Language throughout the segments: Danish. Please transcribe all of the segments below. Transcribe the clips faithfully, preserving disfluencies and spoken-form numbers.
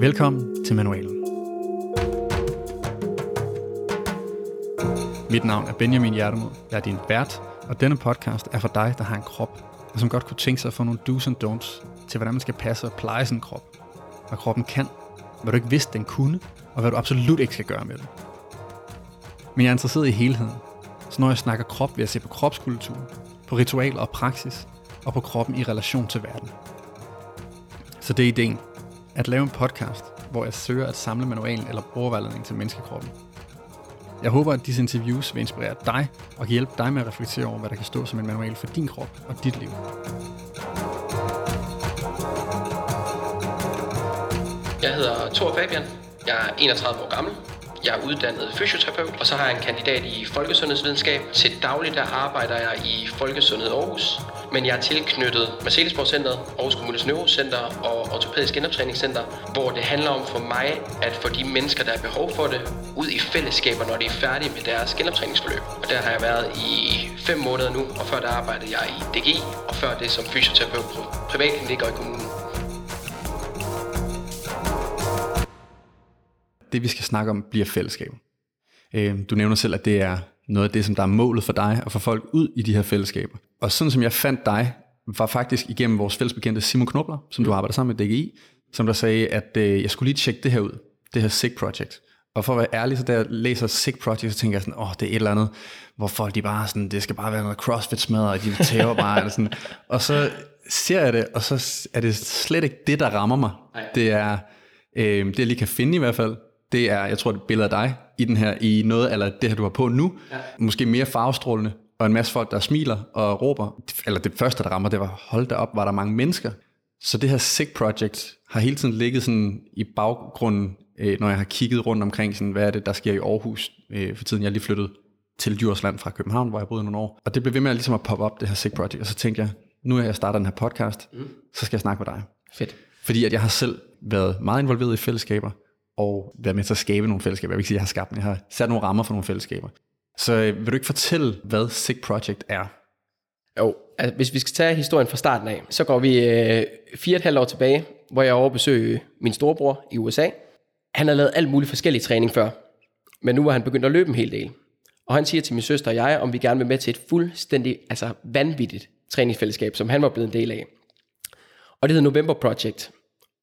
Velkommen til manualen. Mit navn er Benjamin Hjertemod. Jeg er din vært, og denne podcast er for dig, der har en krop, og som godt kunne tænke sig at få nogle do's and don'ts til, hvordan man skal passe og pleje sin krop. Hvad kroppen kan, hvad du ikke vidste, den kunne, og hvad du absolut ikke skal gøre med det. Men jeg er interesseret i helheden, så når jeg snakker krop, vil jeg se på kropskultur, på ritualer og praksis, og på kroppen i relation til verden. Så det er ideen, at lave en podcast, hvor jeg søger at samle manualen eller brugervejledning til menneskekroppen. Jeg håber, at disse interviews vil inspirere dig og hjælpe dig med at reflektere over, hvad der kan stå som en manual for din krop og dit liv. Jeg hedder Tor Fabian. Jeg er enogtredive år gammel. Jeg er uddannet fysioterapeut, og så har jeg en kandidat i folkesundhedsvidenskab. Til daglig der arbejder jeg i Folkesundhed Aarhus, men jeg er tilknyttet Mercedesborg-Center, Aarhus Kommunes Neurocenter og Ortopædisk Genoptræningscenter, hvor det handler om for mig at få de mennesker, der har behov for det, ud i fællesskaber, når de er færdige med deres genoptræningsforløb. Og der har jeg været i fem måneder nu, og før der arbejdede jeg i D G I, og før det som fysioterapeut på privatklinikker i kommunen. Det, vi skal snakke om, bliver fællesskab. Du nævner selv, at det er noget af det, som der er målet for dig, at få folk ud i de her fællesskaber. Og sådan som jeg fandt dig, var faktisk igennem vores fællesbekendte Simon Knobler, som du arbejder sammen med D G I, som der sagde, at jeg skulle lige tjekke det her ud, det her SICK Project. Og for at være ærlig, så da jeg læser SICK Project, så tænker jeg sådan, åh, oh, det er et eller andet, hvor folk de bare sådan, det skal bare være noget CrossFit-smadder, og de tæver bare, eller sådan. Og så ser jeg det, og så er det slet ikke det, der rammer mig. Det er øh, det, jeg lige kan finde i hvert fald. Det er, jeg tror, det er et billede af dig i den her, i noget, eller det her, du har på nu. Ja. Måske mere farvestrålende, og en masse folk, der smiler og råber. Eller det første, der rammer, det var, hold da op, var der mange mennesker. Så det her SICK Project har hele tiden ligget sådan i baggrunden, øh, når jeg har kigget rundt omkring, sådan, hvad er det, der sker i Aarhus øh, for tiden. Jeg er lige flyttet til Djursland fra København, hvor jeg boede nogle år. Og det blev ved med at, ligesom at poppe op, det her SICK Project. Og så tænkte jeg, nu er jeg starter den her podcast, mm. så skal jeg snakke med dig. Fedt. Fordi at jeg har selv været meget involveret i fællesskaber, og være med til at skabe nogle fællesskaber. Jeg vil ikke sige, at jeg har skabt, men jeg har sat nogle rammer for nogle fællesskaber. Så vil du ikke fortælle, hvad SICK Project er? Jo, altså, hvis vi skal tage historien fra starten af, så går vi øh, fire og et halvt år tilbage, hvor jeg overbesøger min storebror i U S A. Han havde lavet alt muligt forskellig træning før, men nu var han begyndt at løbe en hel del. Og han siger til min søster og jeg, om vi gerne vil med til et fuldstændig, altså vanvittigt træningsfællesskab, som han var blevet en del af. Og det hedder November Project.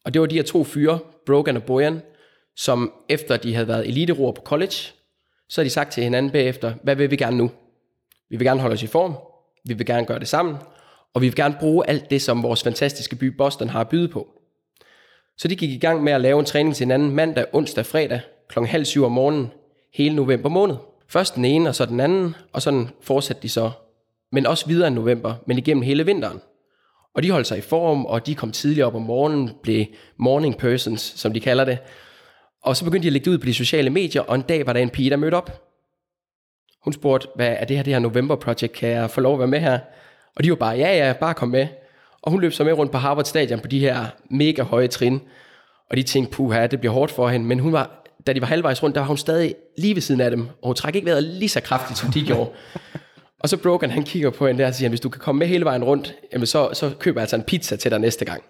Og det var de her to fyre, Brogan og Bojan, som efter de havde været eliteroer på college, så havde de sagt til hinanden bagefter, hvad vil vi gerne nu? Vi vil gerne holde os i form, vi vil gerne gøre det sammen, og vi vil gerne bruge alt det, som vores fantastiske by Boston har at byde på. Så de gik i gang med at lave en træning til hinanden mandag, onsdag, fredag, klokken halv syv om morgenen, hele november måned. Først den ene, og så den anden, og sådan fortsatte de så, men også videre end november, men igennem hele vinteren. Og de holdt sig i form, og de kom tidligere op om morgenen, blev morning persons, som de kalder det. Og så begyndte de at lægge det ud på de sociale medier, og en dag var der en pige, der mødte op. Hun spurgte, hvad er det her, det her November Project, kan jeg få lov at være med her? Og de var bare, ja ja, bare kom med. Og hun løb så med rundt på Harvard Stadion på de her mega høje trin. Og de tænkte, puha, det bliver hårdt for hende. Men hun var, da de var halvvejs rundt, der var hun stadig lige ved siden af dem. Og hun trak ikke vejret lige så kraftigt, som de gjorde. Og så Brogan, han kigger på hende der og siger, hvis du kan komme med hele vejen rundt, jamen så, så køber jeg altså en pizza til dig næste gang.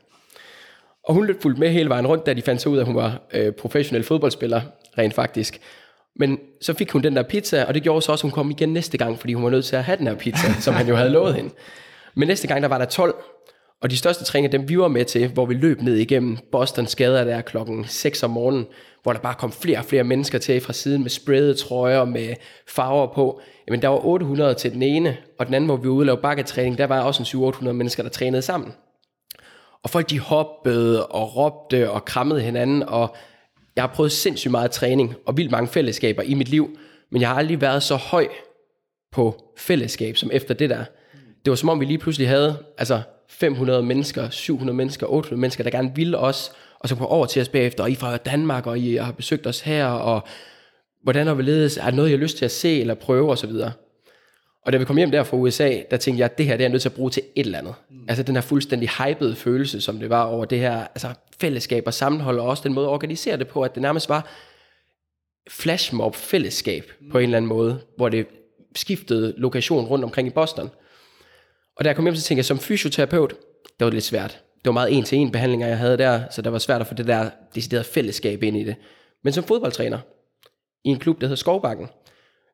Og hun løb fuldt med hele vejen rundt, da de fandt så ud af, at hun var øh, professionel fodboldspiller, rent faktisk. Men så fik hun den der pizza, og det gjorde så også, at hun kom igen næste gang, fordi hun var nødt til at have den her pizza, som han jo havde lovet hende. Men næste gang, der var der tolv, og de største træninger, dem vi var med til, hvor vi løb ned igennem Bostons gader der klokken seks om morgenen, hvor der bare kom flere og flere mennesker til fra siden med sprayede trøjer og med farver på. Jamen, der var otte hundrede til den ene, og den anden, hvor vi var ude og lavede bakketræning, der var også syv otte hundrede mennesker, der trænede sammen. Og folk de hoppede og råbte og krammede hinanden, og jeg har prøvet sindssygt meget træning og vildt mange fællesskaber i mit liv, men jeg har aldrig været så høj på fællesskab som efter det der. Det var som om vi lige pludselig havde altså fem hundrede mennesker, syv hundrede mennesker, otte hundrede mennesker, der gerne ville os, og så kom over til os bagefter, og I fra Danmark, og I har besøgt os her, og hvordan har vi ledes, er det noget, jeg har lyst til at se eller prøve osv. Og da vi kom hjem der fra U S A, der tænkte jeg, at det her det er jeg nødt til at bruge til et eller andet. Mm. Altså den her fuldstændig hypede følelse, som det var over det her altså fællesskab og sammenhold, og også den måde at organisere det på, at det nærmest var flashmob-fællesskab mm. på en eller anden måde, hvor det skiftede lokation rundt omkring i Boston. Og da jeg kom hjem, så tænkte jeg, som fysioterapeut, det var lidt svært. det var meget en-til-en behandlinger, jeg havde der, så det var svært at få det der decideret fællesskab ind i det. Men som fodboldtræner i en klub, der hedder Skovbakken,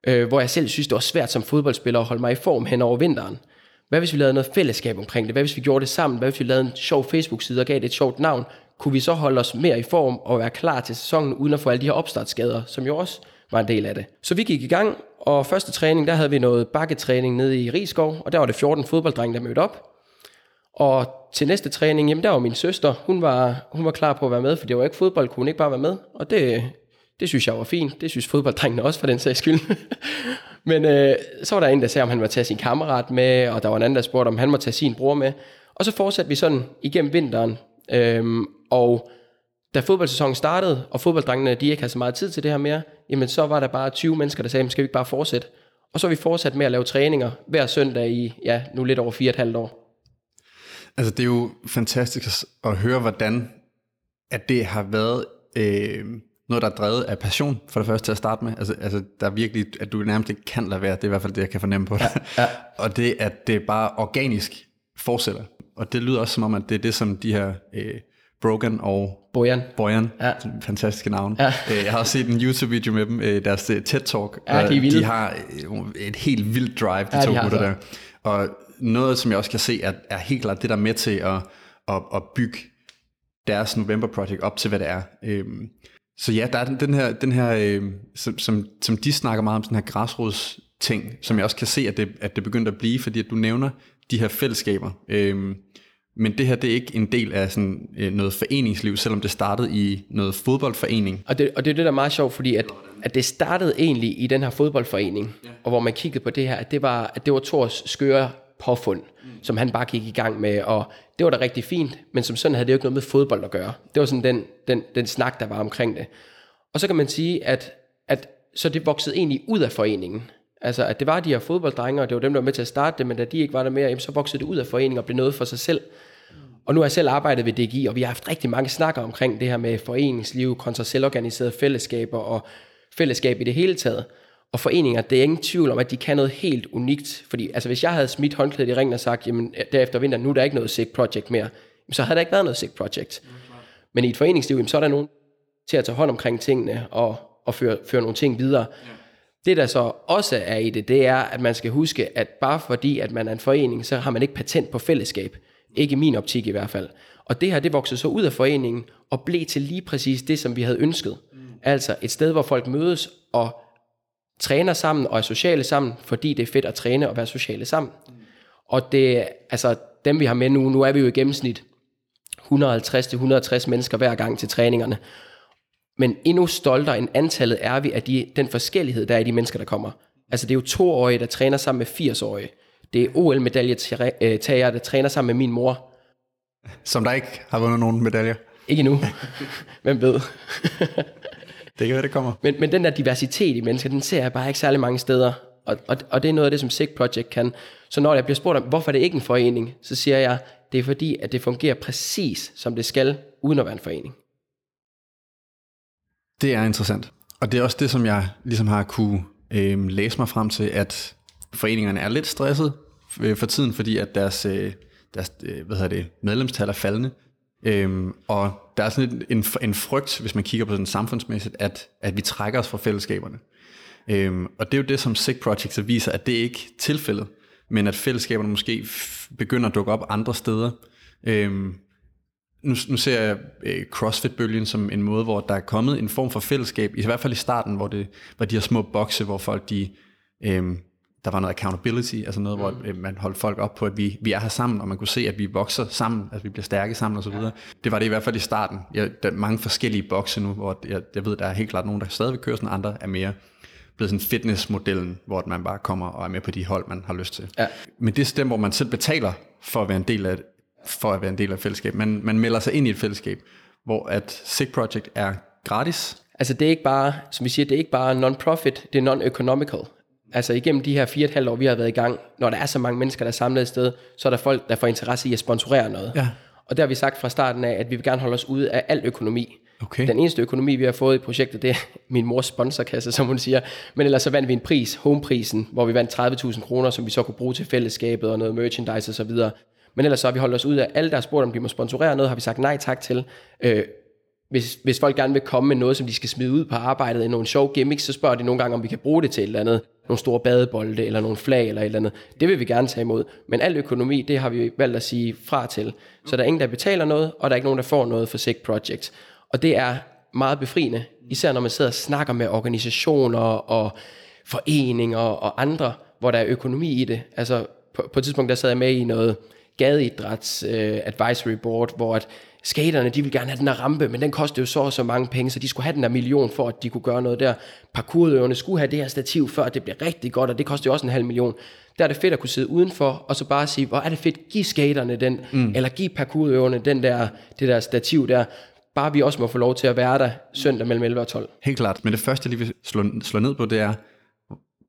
øh, hvor jeg selv synes, det var svært som fodboldspiller at holde mig i form hen over vinteren. Hvad hvis vi lavede noget fællesskab omkring det? Hvad hvis vi gjorde det sammen? Hvad hvis vi lavede en sjov Facebook-side og gav det et sjovt navn? Kunne vi så holde os mere i form og være klar til sæsonen, uden at få alle de her opstartsskader, som jo også var en del af det? Så vi gik i gang, og første træning, der havde vi noget bakketræning nede i Risskov, og der var det fjorten fodbolddrenge, der mødte op. Og til næste træning, jamen der var min søster, hun var, hun var klar på at være med, for det var ikke fodbold, kunne hun ikke bare være med. Og det, det synes jeg var fint, det synes fodbolddrengene også for den sags skyld. Men øh, så var der en, der sagde, om han måtte tage sin kammerat med, og der var en anden, der spurgte, om han måtte tage sin bror med. Og så fortsatte vi sådan igennem vinteren, øhm, og da fodboldsæsonen startede, og fodbolddrengene de ikke havde så meget tid til det her mere, jamen så var der bare tyve mennesker, der sagde, skal vi ikke bare fortsætte? Og så har vi fortsat med at lave træninger hver søndag i, ja, nu lidt over fire og et halvt år. Altså det er jo fantastisk at høre, hvordan at det har været øh, noget, der er drevet af passion for det første til at starte med. Altså, altså der er virkelig, at du nærmest ikke kan lade være, det er i hvert fald det, jeg kan fornemme på dig. Ja, ja. Og det, at det bare organisk fortsætter. Og det lyder også som om, at det er det, som de her øh, Brogan og Bojan, Bojan ja. Fantastiske navn. Ja. Jeg har også set en YouTube-video med dem, deres TED-talk. Ja, de, de har et helt vildt drive, de ja, to de gutter der. Og noget, som jeg også kan se, er, er helt klart det, der er med til at, at, at bygge deres November Project op til, hvad det er. Så ja, der er den her, den her som, som, som de snakker meget om, sådan her græsrodsting, som jeg også kan se, at det, at det begynder at blive, fordi at du nævner de her fællesskaber. Men det her, det er ikke en del af sådan noget foreningsliv, selvom det startede i noget fodboldforening. Og det, og det er det, der er meget sjovt, fordi at, at det startede egentlig i den her fodboldforening, ja. Og hvor man kiggede på det her, at det var, at det var Tors skøre påfund, mm. som han bare gik i gang med, og det var da rigtig fint, men som sådan havde det jo ikke noget med fodbold at gøre. Det var sådan den, den, den snak, der var omkring det. Og så kan man sige, at, at så det voksede egentlig ud af foreningen. Altså, at det var de her fodbolddrenge, og det var dem, der var med til at starte det, men da de ikke var der mere, så voksede det ud af foreningen og blev noget for sig selv. Og nu har jeg selv arbejdet ved D G I, og vi har haft rigtig mange snakker omkring det her med foreningsliv, kontra selvorganiserede fællesskaber og fællesskab i det hele taget. Og foreninger, det er ingen tvivl om, at de kan noget helt unikt. Fordi altså, hvis jeg havde smidt håndklædet i ringen og sagt, jamen derefter vinteren, nu er der ikke noget SICK Project mere, så havde der ikke været noget SICK Project. Men i et foreningsliv, jamen, så er der nogen til at tage hånd omkring tingene og, og føre, føre nogle ting videre. Det der så også er i det, det er, at man skal huske, at bare fordi at man er en forening, så har man ikke patent på fællesskab. Ikke i min optik i hvert fald. Og det her, det voksede så ud af foreningen og blev til lige præcis det, som vi havde ønsket. Mm. Altså et sted, hvor folk mødes og træner sammen og er sociale sammen, fordi det er fedt at træne og være sociale sammen. Mm. Og det, altså dem vi har med nu, nu er vi jo i gennemsnit et hundrede og halvtreds til et hundrede og tres mennesker hver gang til træningerne. Men endnu stoltere end antallet er vi af de, den forskellighed, der er i de mennesker, der kommer. Altså det er jo toårige, der træner sammen med firsårige. Det er O L-medaljetager, der træner sammen med min mor. Som der ikke har vundet nogen medaljer. Ikke endnu. Hvem ved? Det kan være, det kommer. Men, men den der diversitet i mennesker, den ser jeg bare ikke særlig mange steder. Og, og, og det er noget af det, som SICK Project kan. Så når jeg bliver spurgt om, hvorfor det ikke er en forening, så siger jeg, det er fordi, at det fungerer præcis, som det skal, uden at være en forening. Det er interessant. Og det er også det, som jeg ligesom har kunne øh, læse mig frem til, at foreningerne er lidt stresset for tiden, fordi at deres, deres hvad hedder det, medlemstal er faldende. Øhm, og der er sådan en, en frygt, hvis man kigger på sådan samfundsmæssigt, at, at vi trækker os fra fællesskaberne. Øhm, og det er jo det, som SICK Project så viser, at det ikke er tilfældet, men at fællesskaberne måske f- begynder at dukke op andre steder. Øhm, nu, nu ser jeg øh, CrossFit-bølgen som en måde, hvor der er kommet en form for fællesskab, i hvert fald i starten, hvor, det, hvor de her små bokse, hvor folk de... Øh, Der var noget accountability, altså noget, hvor øh, man holdt folk op på, at vi, vi er her sammen, og man kunne se, at vi vokser sammen, at vi bliver stærke sammen osv. Ja. Det var det i hvert fald i starten. Jeg, der er mange forskellige bokse nu, hvor jeg, jeg ved, der er helt klart nogen, der stadigvæk kører sådan, andre er mere blevet sådan fitnessmodellen, hvor man bare kommer og er med på de hold, man har lyst til. Ja. Men det er dem, hvor man selv betaler for at være en del af, for at være en del af et fællesskab. Man, man melder sig ind i et fællesskab, hvor at SICK Project er gratis. Altså det er ikke bare, som vi siger, det er ikke bare non-profit, det er non-economical. Altså igennem de her fire og et halvt år, vi har været i gang, når der er så mange mennesker, der er samlet et sted, så er der folk, der får interesse i at sponsorere noget. Ja. Og der har vi sagt fra starten af, at vi vil gerne holde os ude af al økonomi. Okay. Den eneste økonomi, vi har fået i projektet, det er min mors sponsorkasse, som hun siger. Men ellers så vandt vi en pris, homeprisen, hvor vi vandt tredive tusind kroner, som vi så kunne bruge til fællesskabet og noget merchandise og så videre. Men ellers så har vi holdt os ud af alle, der har spurgt, om de må sponsorere noget, har vi sagt nej tak til. Øh, hvis, hvis folk gerne vil komme med noget, som de skal smide ud på arbejdet, i nogle sjove gimmicks, så spørger de nogle gange, om vi kan bruge det til et eller andet. Nogle store badebolde, eller nogle flag, eller et eller andet. Det vil vi gerne tage imod. Men al økonomi, det har vi valgt at sige fra til. Så der er ingen, der betaler noget, og der er ikke nogen, der får noget for SICK Project. Og det er meget befriende, især når man sidder og snakker med organisationer og foreninger og andre, hvor der er økonomi i det. Altså på, på et tidspunkt, der sad jeg med i noget gadeidræts øh, advisory board, hvor at skaterne, de ville gerne have den der rampe, men den kostede jo så og så mange penge, så de skulle have den der million, for at de kunne gøre noget der. Parkourudøverne skulle have det her stativ, før det blev rigtig godt, og det kostede jo også en halv million. Der er det fedt at kunne sidde udenfor, og så bare sige, hvor er det fedt, giv skaterne den, mm. eller giv parkourudøverne den der, det der stativ der. Bare vi også må få lov til at være der søndag mellem elleve og tolv. Helt klart, men det første, jeg lige vil slå, slå ned på, det er,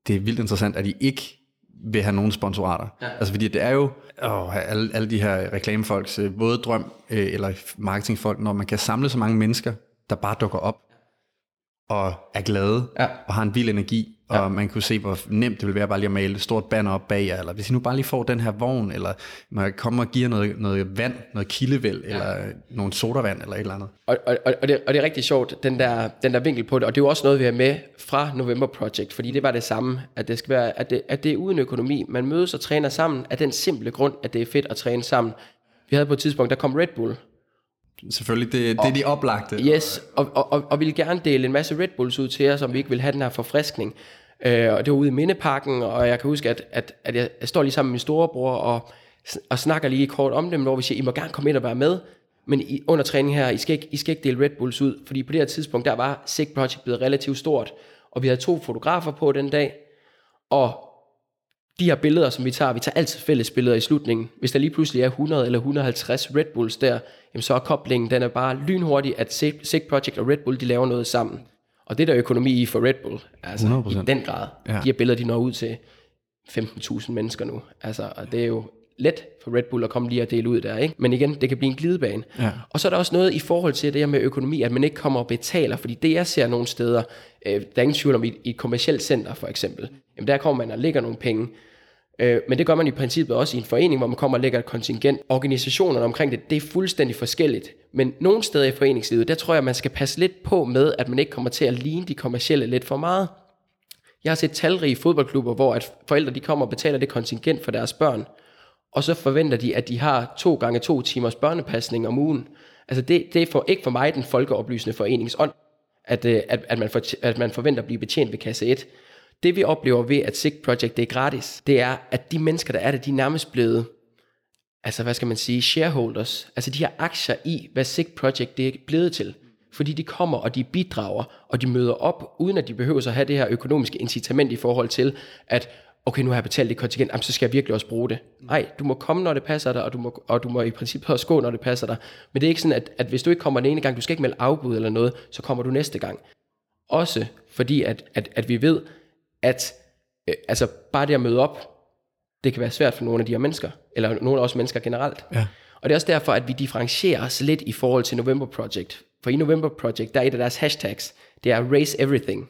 det er vildt interessant, at I ikke vil have nogen sponsorater. Ja. Altså fordi det er jo åh, alle, alle de her reklamefolks øh, våde drøm, øh, eller marketingfolk, når man kan samle så mange mennesker, der bare dukker op og er glade, ja. Og har en vild energi, og ja. Man kunne se, hvor nemt det ville være bare lige at male et stort banner op bag jer, eller hvis I nu bare lige får den her vogn, eller man kan komme og give jer noget, noget vand, noget kildevæld, ja. Eller nogle sodavand, eller et eller andet. Og, og, og, det, og det er rigtig sjovt, den der, den der vinkel på det, og det er jo også noget, vi har med fra November Project, fordi det var det samme, at det skal være, at det, at det er uden økonomi, man mødes og træner sammen, af den simple grund, at det er fedt at træne sammen. Vi havde på et tidspunkt, der kom Red Bull, selvfølgelig, det, det er de oplagte. Yes, og, og, og, og ville gerne dele en masse Red Bulls ud til jer, som vi ikke ville have den her forfriskning. Øh, og det var ude i Mindeparken, og jeg kan huske, at, at, at jeg står lige sammen med min storebror, og, og snakker lige kort om dem, hvor vi siger, I må gerne komme ind og være med, men I, under træning her, I skal, ikke, I skal ikke dele Red Bulls ud, fordi på det her tidspunkt, der var SICK Project blevet relativt stort, og vi havde to fotografer på den dag, og de her billeder, som vi tager, vi tager altid fælles billeder i slutningen. Hvis der lige pludselig er hundrede eller hundrede og halvtreds Red Bulls der, jamen så er koblingen, den er bare lynhurtig, at SICK Project og Red Bull, de laver noget sammen. Og det der økonomi i for Red Bull, altså hundrede procent. I den grad, ja. De her billeder, de når ud til femten tusind mennesker nu. Altså, og det er jo let for Red Bull at komme lige og dele ud der, ikke? Men igen, det kan blive en glidebane. Ja. Og så er der også noget i forhold til det her med økonomi, at man ikke kommer og betaler, fordi det jeg ser nogle steder, øh, der er ingen tvivl om i, i et kommercielt center for eksempel, jamen der kommer man og lægger nogle penge, øh, men det gør man i princippet også i en forening, hvor man kommer og lægger et kontingent. Organisationerne omkring det, det er fuldstændig forskelligt, men nogle steder i foreningslivet, der tror jeg, man skal passe lidt på med, at man ikke kommer til at ligne de kommercielle lidt for meget. Jeg har set talrige fodboldklubber, hvor at forældre de kommer og betaler det kontingent for deres børn, og så forventer de, at de har to gange to timers børnepasning om ugen. Altså det, det er for, ikke for mig den folkeoplysende foreningsånd, at, at, at, man for, at man forventer at blive betjent ved kasse et. Det vi oplever ved, at SICK Project det er gratis, det er, at de mennesker, der er der, de er nærmest blevet, altså hvad skal man sige, shareholders. Altså de har aktier i, hvad SICK Project det er blevet til. Fordi de kommer, og de bidrager, og de møder op, uden at de behøver at have det her økonomiske incitament i forhold til, at okay, nu har jeg betalt det kontingent, jamen, så skal jeg virkelig også bruge det. Nej, du må komme, når det passer dig, og du må, og du må i princippet også gå, når det passer dig. Men det er ikke sådan, at, at hvis du ikke kommer den ene gang, du skal ikke melde afbud eller noget, så kommer du næste gang. Også fordi, at, at, at vi ved, at øh, altså, bare det at møde op, det kan være svært for nogle af de her mennesker, eller nogle af os mennesker generelt. Ja. Og det er også derfor, at vi differentierer os lidt i forhold til November Project. For i November Project, der er et af deres hashtags, det er Raise Everything.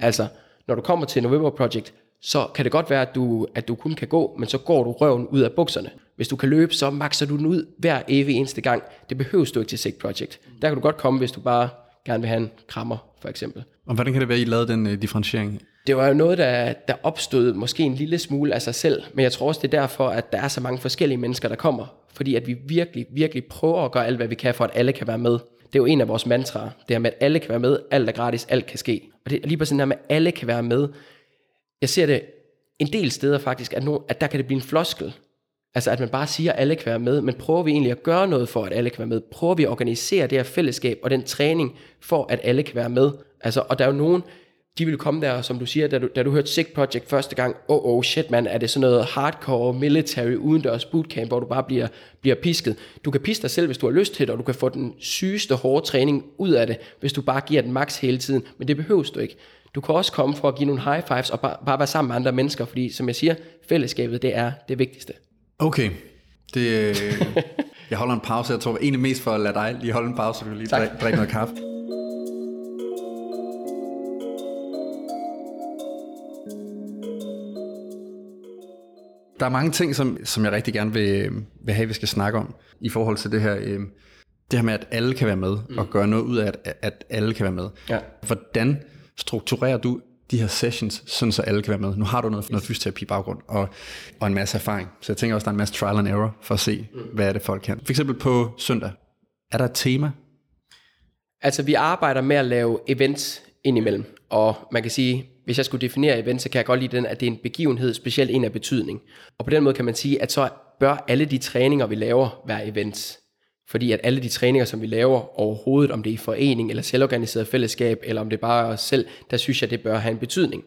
Altså, når du kommer til November Project, så kan det godt være, at du, at du kun kan gå, men så går du røven ud af bukserne. Hvis du kan løbe, så makser du den ud hver evig eneste gang. Det behøves du ikke til SICK Project. Der kan du godt komme, hvis du bare gerne vil have en krammer, for eksempel. Og hvordan kan det være, I lavede den uh, differentiering? Det var jo noget, der, der opstod måske en lille smule af sig selv, men jeg tror også, det er derfor, at der er så mange forskellige mennesker, der kommer. Fordi at vi virkelig, virkelig prøver at gøre alt, hvad vi kan, for at alle kan være med. Det er jo en af vores mantraer. Det er med, at alle kan være med, alt er gratis, alt kan ske. Og det er lige bare sådan her med, at alle kan være med. Jeg ser det en del steder faktisk, at, nogen, at der kan det blive en floskel. Altså at man bare siger, at alle kan være med, men prøver vi egentlig at gøre noget for, at alle kan være med? Prøver vi at organisere det her fællesskab og den træning for, at alle kan være med? Altså, og der er jo nogen, de vil komme der, som du siger, da du, da du hørte SICK Project første gang, oh, oh shit man, er det sådan noget hardcore military udendørs bootcamp, hvor du bare bliver, bliver pisket? Du kan pisse dig selv, hvis du har lyst til det, og du kan få den sygeste hårde træning ud af det, hvis du bare giver den max hele tiden, men det behøves du ikke. Du kan også komme for at give nogle high fives og bare, bare være sammen med andre mennesker, fordi som jeg siger, fællesskabet det er det vigtigste. Okay, det, jeg holder en pause. Jeg tror det var egentlig mest for at lade dig lige holde en pause, så du kan lige drikke drik noget kaffe. Der er mange ting, som, som jeg rigtig gerne vil, vil have, vi skal snakke om i forhold til det her, øh, det her med, at alle kan være med, mm. og gøre noget ud af, at, at alle kan være med. Ja. Hvordan strukturerer du de her sessions, sådan så alle kan være med? Nu har du noget, noget fysioterapi-baggrund og, og en masse erfaring, så jeg tænker også, der er en masse trial and error for at se, mm. hvad er det, folk kan. For eksempel på søndag, er der et tema? Altså, vi arbejder med at lave events indimellem, og man kan sige, hvis jeg skulle definere event, så kan jeg godt lide den, at det er en begivenhed, specielt en af betydning. Og på den måde kan man sige, at så bør alle de træninger, vi laver, være events. Fordi at alle de træninger, som vi laver overhovedet, om det er i forening eller selvorganiseret fællesskab, eller om det bare er os selv, der synes jeg, det bør have en betydning.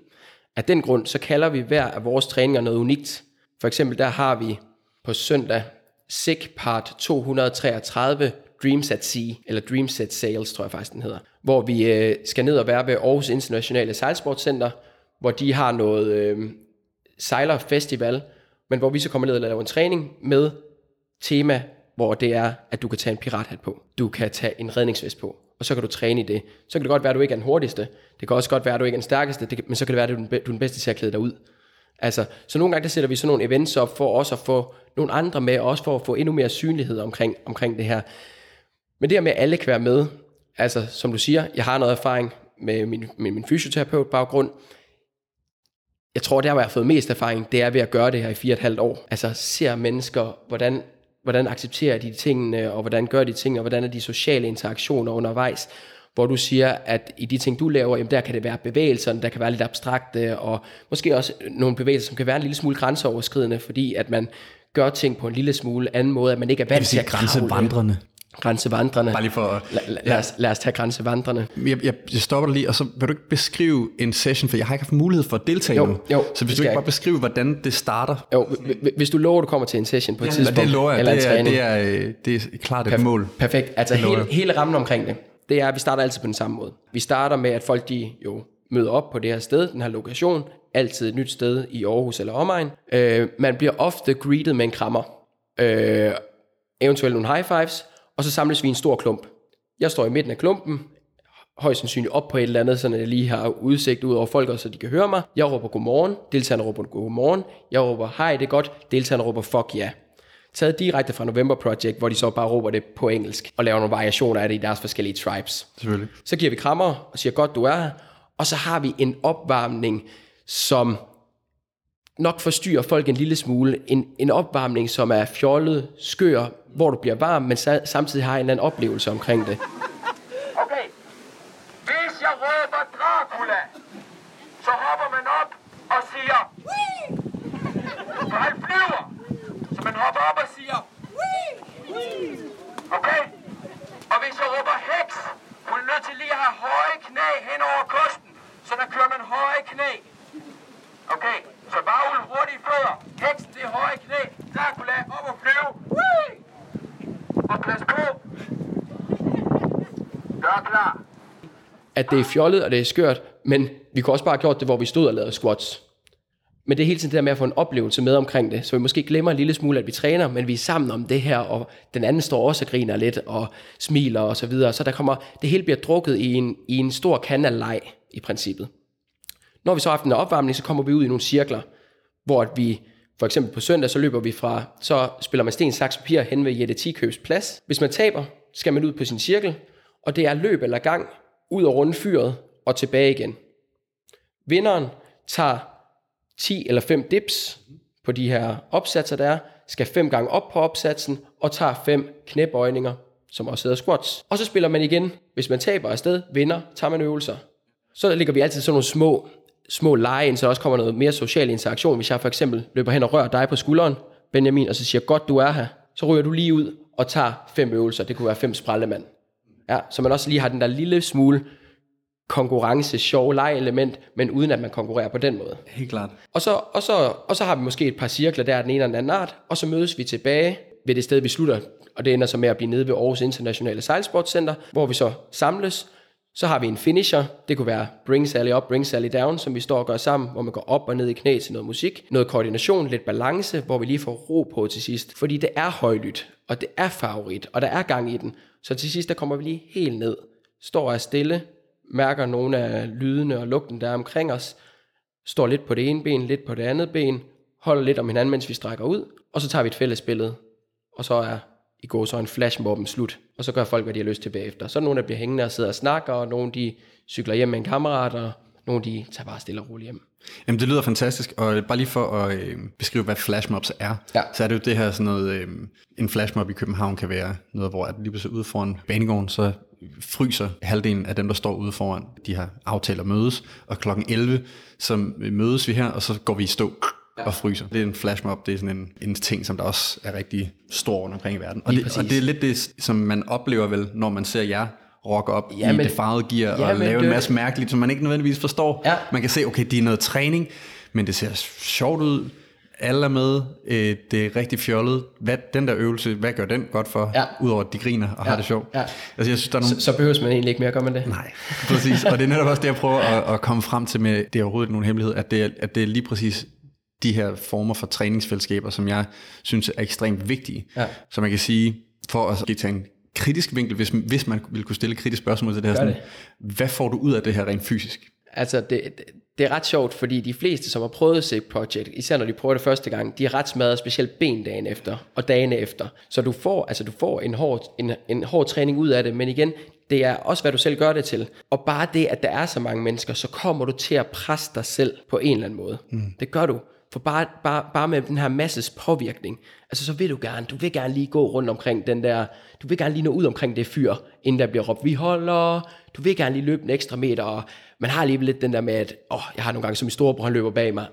Af den grund, så kalder vi hver af vores træninger noget unikt. For eksempel, der har vi på søndag SICK Part to hundrede treogtredive, Dreams at Sea, eller Dreams at Sales, tror jeg faktisk den hedder, hvor vi øh, skal ned og være ved Aarhus Internationale Sejlsportcenter, hvor de har noget øh, sejlerfestival, men hvor vi så kommer ned og laver en træning med tema, hvor det er, at du kan tage en pirathat på, du kan tage en redningsvest på, og så kan du træne i det. Så kan det godt være, at du ikke er den hurtigste, det kan også godt være, at du ikke er den stærkeste, det kan, men så kan det være, at du er den, be- du er den bedste til at klæde dig ud. Altså, så nogle gange der sætter vi sådan nogle events op for også at få nogle andre med, og også for at få endnu mere synlighed omkring, omkring det her. Men det her med, at alle kan være med, altså som du siger, jeg har noget erfaring med min, min, min fysioterapeut-baggrund. Jeg tror, der hvor jeg har fået mest erfaring, det er ved at gøre det her i fire og et halvt år. Altså ser mennesker, hvordan, hvordan accepterer de tingene, og hvordan gør de tingene, og hvordan er de sociale interaktioner undervejs, hvor du siger, at i de ting, du laver, jamen der kan det være bevægelser, der kan være lidt abstrakte, og måske også nogle bevægelser, som kan være en lille smule grænseoverskridende, fordi at man gør ting på en lille smule anden måde, at man ikke er vant til at grænsevandrende. Grænsevandrerne. Bare lige for at... La, la, ja. lad, os, lad os tage grænsevandrerne. Jeg, jeg, jeg stopper lige, og så vil du ikke beskrive en session, for jeg har ikke haft mulighed for at deltage jo, nu. Jo, så hvis du ikke bare beskrive, hvordan det starter. Jo, hvis du lover, at du kommer til en session på et ja, tidspunkt. Det lover jeg. Eller det, er, det, er, det, er, det er klart et Perf- mål. Perfekt. Altså hele, hele rammen omkring det, det er, at vi starter altid på den samme måde. Vi starter med, at folk de jo møder op på det her sted, den her lokation. Altid et nyt sted i Aarhus eller omegn. Øh, man bliver ofte greeted med en krammer. Øh, eventuelt nogle high fives. Og så samles vi en stor klump. Jeg står i midten af klumpen, højst sandsynligt op på et eller andet, så jeg lige har udsigt ud over folk, og så de kan høre mig. Jeg råber godmorgen, deltagerne råber godmorgen, jeg råber hej, det er godt, deltagerne råber fuck ja. Yeah. Taget direkte fra November Project, hvor de så bare råber det på engelsk, og laver nogle variationer af det i deres forskellige tribes. Selvfølgelig. Så giver vi krammer og siger, godt du er her, og så har vi en opvarmning, som nok forstyrrer folk en lille smule. En, en opvarmning, som er fjollet, skør, hvor du bliver varm, men sa- samtidig har en eller anden oplevelse omkring det. Okay. Hvis jeg råber Dracula, så hopper man op og siger... Wii! For han flyver, så man hopper op og siger... Wii! Okay? Og hvis jeg råber heks, hun er nødt til lige at have høje knæ hen over kosten, så der kører man høje knæ. Okay? Så bagul hurtige fødder, heksen til høje knæ, Dracula op og flyve. Wii! Og plads på. Gør klar. At det er fjollet, og det er skørt, men vi kunne også bare have gjort det, hvor vi stod og lavede squats. Men det er hele tiden det der med at få en oplevelse med omkring det, så vi måske glemmer en lille smule, at vi træner, men vi er sammen om det her, og den anden står også og griner lidt, og smiler og så videre. Så der kommer, det hele bliver drukket i en, i en stor kande af leg, i princippet. Når vi så har haft en opvarmning, så kommer vi ud i nogle cirkler, hvor vi, for eksempel på søndag, så løber vi fra, så spiller man sten, saks, papir hen ved Jætte ti købs plads. Hvis man taber, skal man ud på sin cirkel, og det er løb eller gang, ud og runde fyret og tilbage igen. Vinderen tager ti eller fem dips på de her opsatser, der er, skal fem gange op på opsatsen, og tager fem knæbøjninger, som også hedder squats. Og så spiller man igen. Hvis man taber afsted, vinder, tager man øvelser. Så der ligger vi altid sådan nogle små, små lege ind, så der også kommer noget mere social interaktion. Hvis jeg for eksempel løber hen og rører dig på skulderen, Benjamin, og så siger, godt du er her, så ryger du lige ud og tager fem øvelser. Det kunne være fem sprællemand. Ja, så man også lige har den der lille smule konkurrence, sjov legeelement, men uden at man konkurrerer på den måde. Helt klart. Og så, og, så, og så har vi måske et par cirkler der, den ene og den anden art, og så mødes vi tilbage ved det sted, vi slutter, og det ender så med at blive nede ved Aarhus Internationale Sejlsportcenter, hvor vi så samles. Så har vi en finisher, det kunne være bring Sally up, bring Sally down, som vi står og gør sammen, hvor man går op og ned i knæ til noget musik, noget koordination, lidt balance, hvor vi lige får ro på til sidst. Fordi det er højlydt, og det er favorit, og der er gang i den. Så til sidst, der kommer vi lige helt ned, står og stille, mærker nogle af lydene og lugten, der er omkring os, står lidt på det ene ben, lidt på det andet ben, holder lidt om hinanden, mens vi strækker ud, og så tager vi et fælles billede, og så er i går så en flashmobben slut, og så gør folk, hvad de har lyst til bagefter. Så er nogen, der bliver hængende og sidder og snakker, og nogen, de cykler hjem med en kammerat, og nogen, de tager bare stille og roligt hjem. Jamen, det lyder fantastisk, og bare lige for at øh, beskrive, hvad flashmobs er, ja. Så er det jo det her sådan noget, øh, en flashmob i København kan være noget, hvor at lige pludselig ude foran banegården, så fryser halvdelen af dem, der står ude foran, de har aftalt at mødes, og klokken elleve, så mødes vi her, og så går vi i stå. Og fryser. Det er en flashmob, det er sådan en, en ting, som der også er rigtig stor rundt omkring i verden. Og det, og det er lidt det, som man oplever vel, når man ser jer rocke op ja, i men, det farvede gear ja, og lave det, en masse mærkeligt, som man ikke nødvendigvis forstår. Ja. Man kan se, okay, det er noget træning, men det ser sjovt ud. Alle er med. Øh, det er rigtig fjollet. Hvad, den der øvelse, hvad gør den godt for? Ja. Udover at de griner og ja. Har det sjovt. Ja. Altså, jeg synes, der er nogle... så, så behøves man egentlig ikke mere at gøre med det. Nej, præcis. Og det er netop også det, jeg prøver at, at komme frem til med, det er overhovedet ikke nogen hemmelighed, at det er, at det er lige præcis de her former for træningsfællesskaber, som jeg synes er ekstremt vigtige. Ja. Så man kan sige, for at give til en kritisk vinkel, hvis, hvis man ville kunne stille kritiske spørgsmål til det her, sådan, det. Hvad får du ud af det her rent fysisk? Altså, det, det er ret sjovt, fordi de fleste, som har prøvet SICK Project, især når de prøver det første gang, de er ret smadret, specielt ben dagen efter og dagene efter. Så du får, altså, du får en, hård, en, en hård træning ud af det, men igen, det er også, hvad du selv gør det til. Og bare det, at der er så mange mennesker, så kommer du til at presse dig selv på en eller anden måde. Mm. Det gør du. For bare, bare, bare med den her masses påvirkning, altså så vil du gerne, du vil gerne lige gå rundt omkring den der, du vil gerne lige nå ud omkring det fyr, inden der bliver råbt, vi holder, du vil gerne lige løbe en ekstra meter, og man har lige lidt den der med, at åh, jeg har nogle gange som min storebror, han løber bag mig,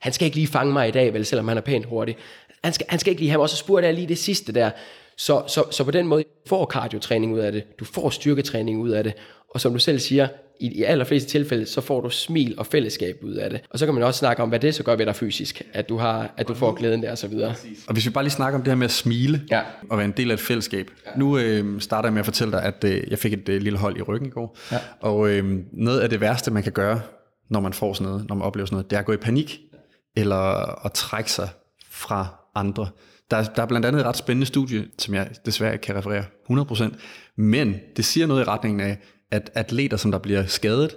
han skal ikke lige fange mig i dag, vel, selvom han er pænt hurtig, han skal, han skal ikke lige have mig, og så spurgte jeg lige det sidste der, så, så, så på den måde, du får kardiotræning ud af det, du får styrketræning ud af det, og som du selv siger, i, i allerfleste tilfælde, så får du smil og fællesskab ud af det. Og så kan man også snakke om, hvad det så gør ved dig fysisk, at du, har, at du får glæden der og så videre. Og hvis vi bare lige snakker om det her med at smile, ja. Og være en del af et fællesskab. Ja. Nu øh, starter jeg med at fortælle dig, at øh, jeg fik et øh, lille hold i ryggen i går, ja. Og øh, noget af det værste, man kan gøre, når man får sådan noget, når man oplever sådan noget, det er at gå i panik, eller at trække sig fra andre. Der, der er blandt andet et ret spændende studie, som jeg desværre ikke kan referere hundrede procent, men det siger noget i retningen af, at atleter, som der bliver skadet,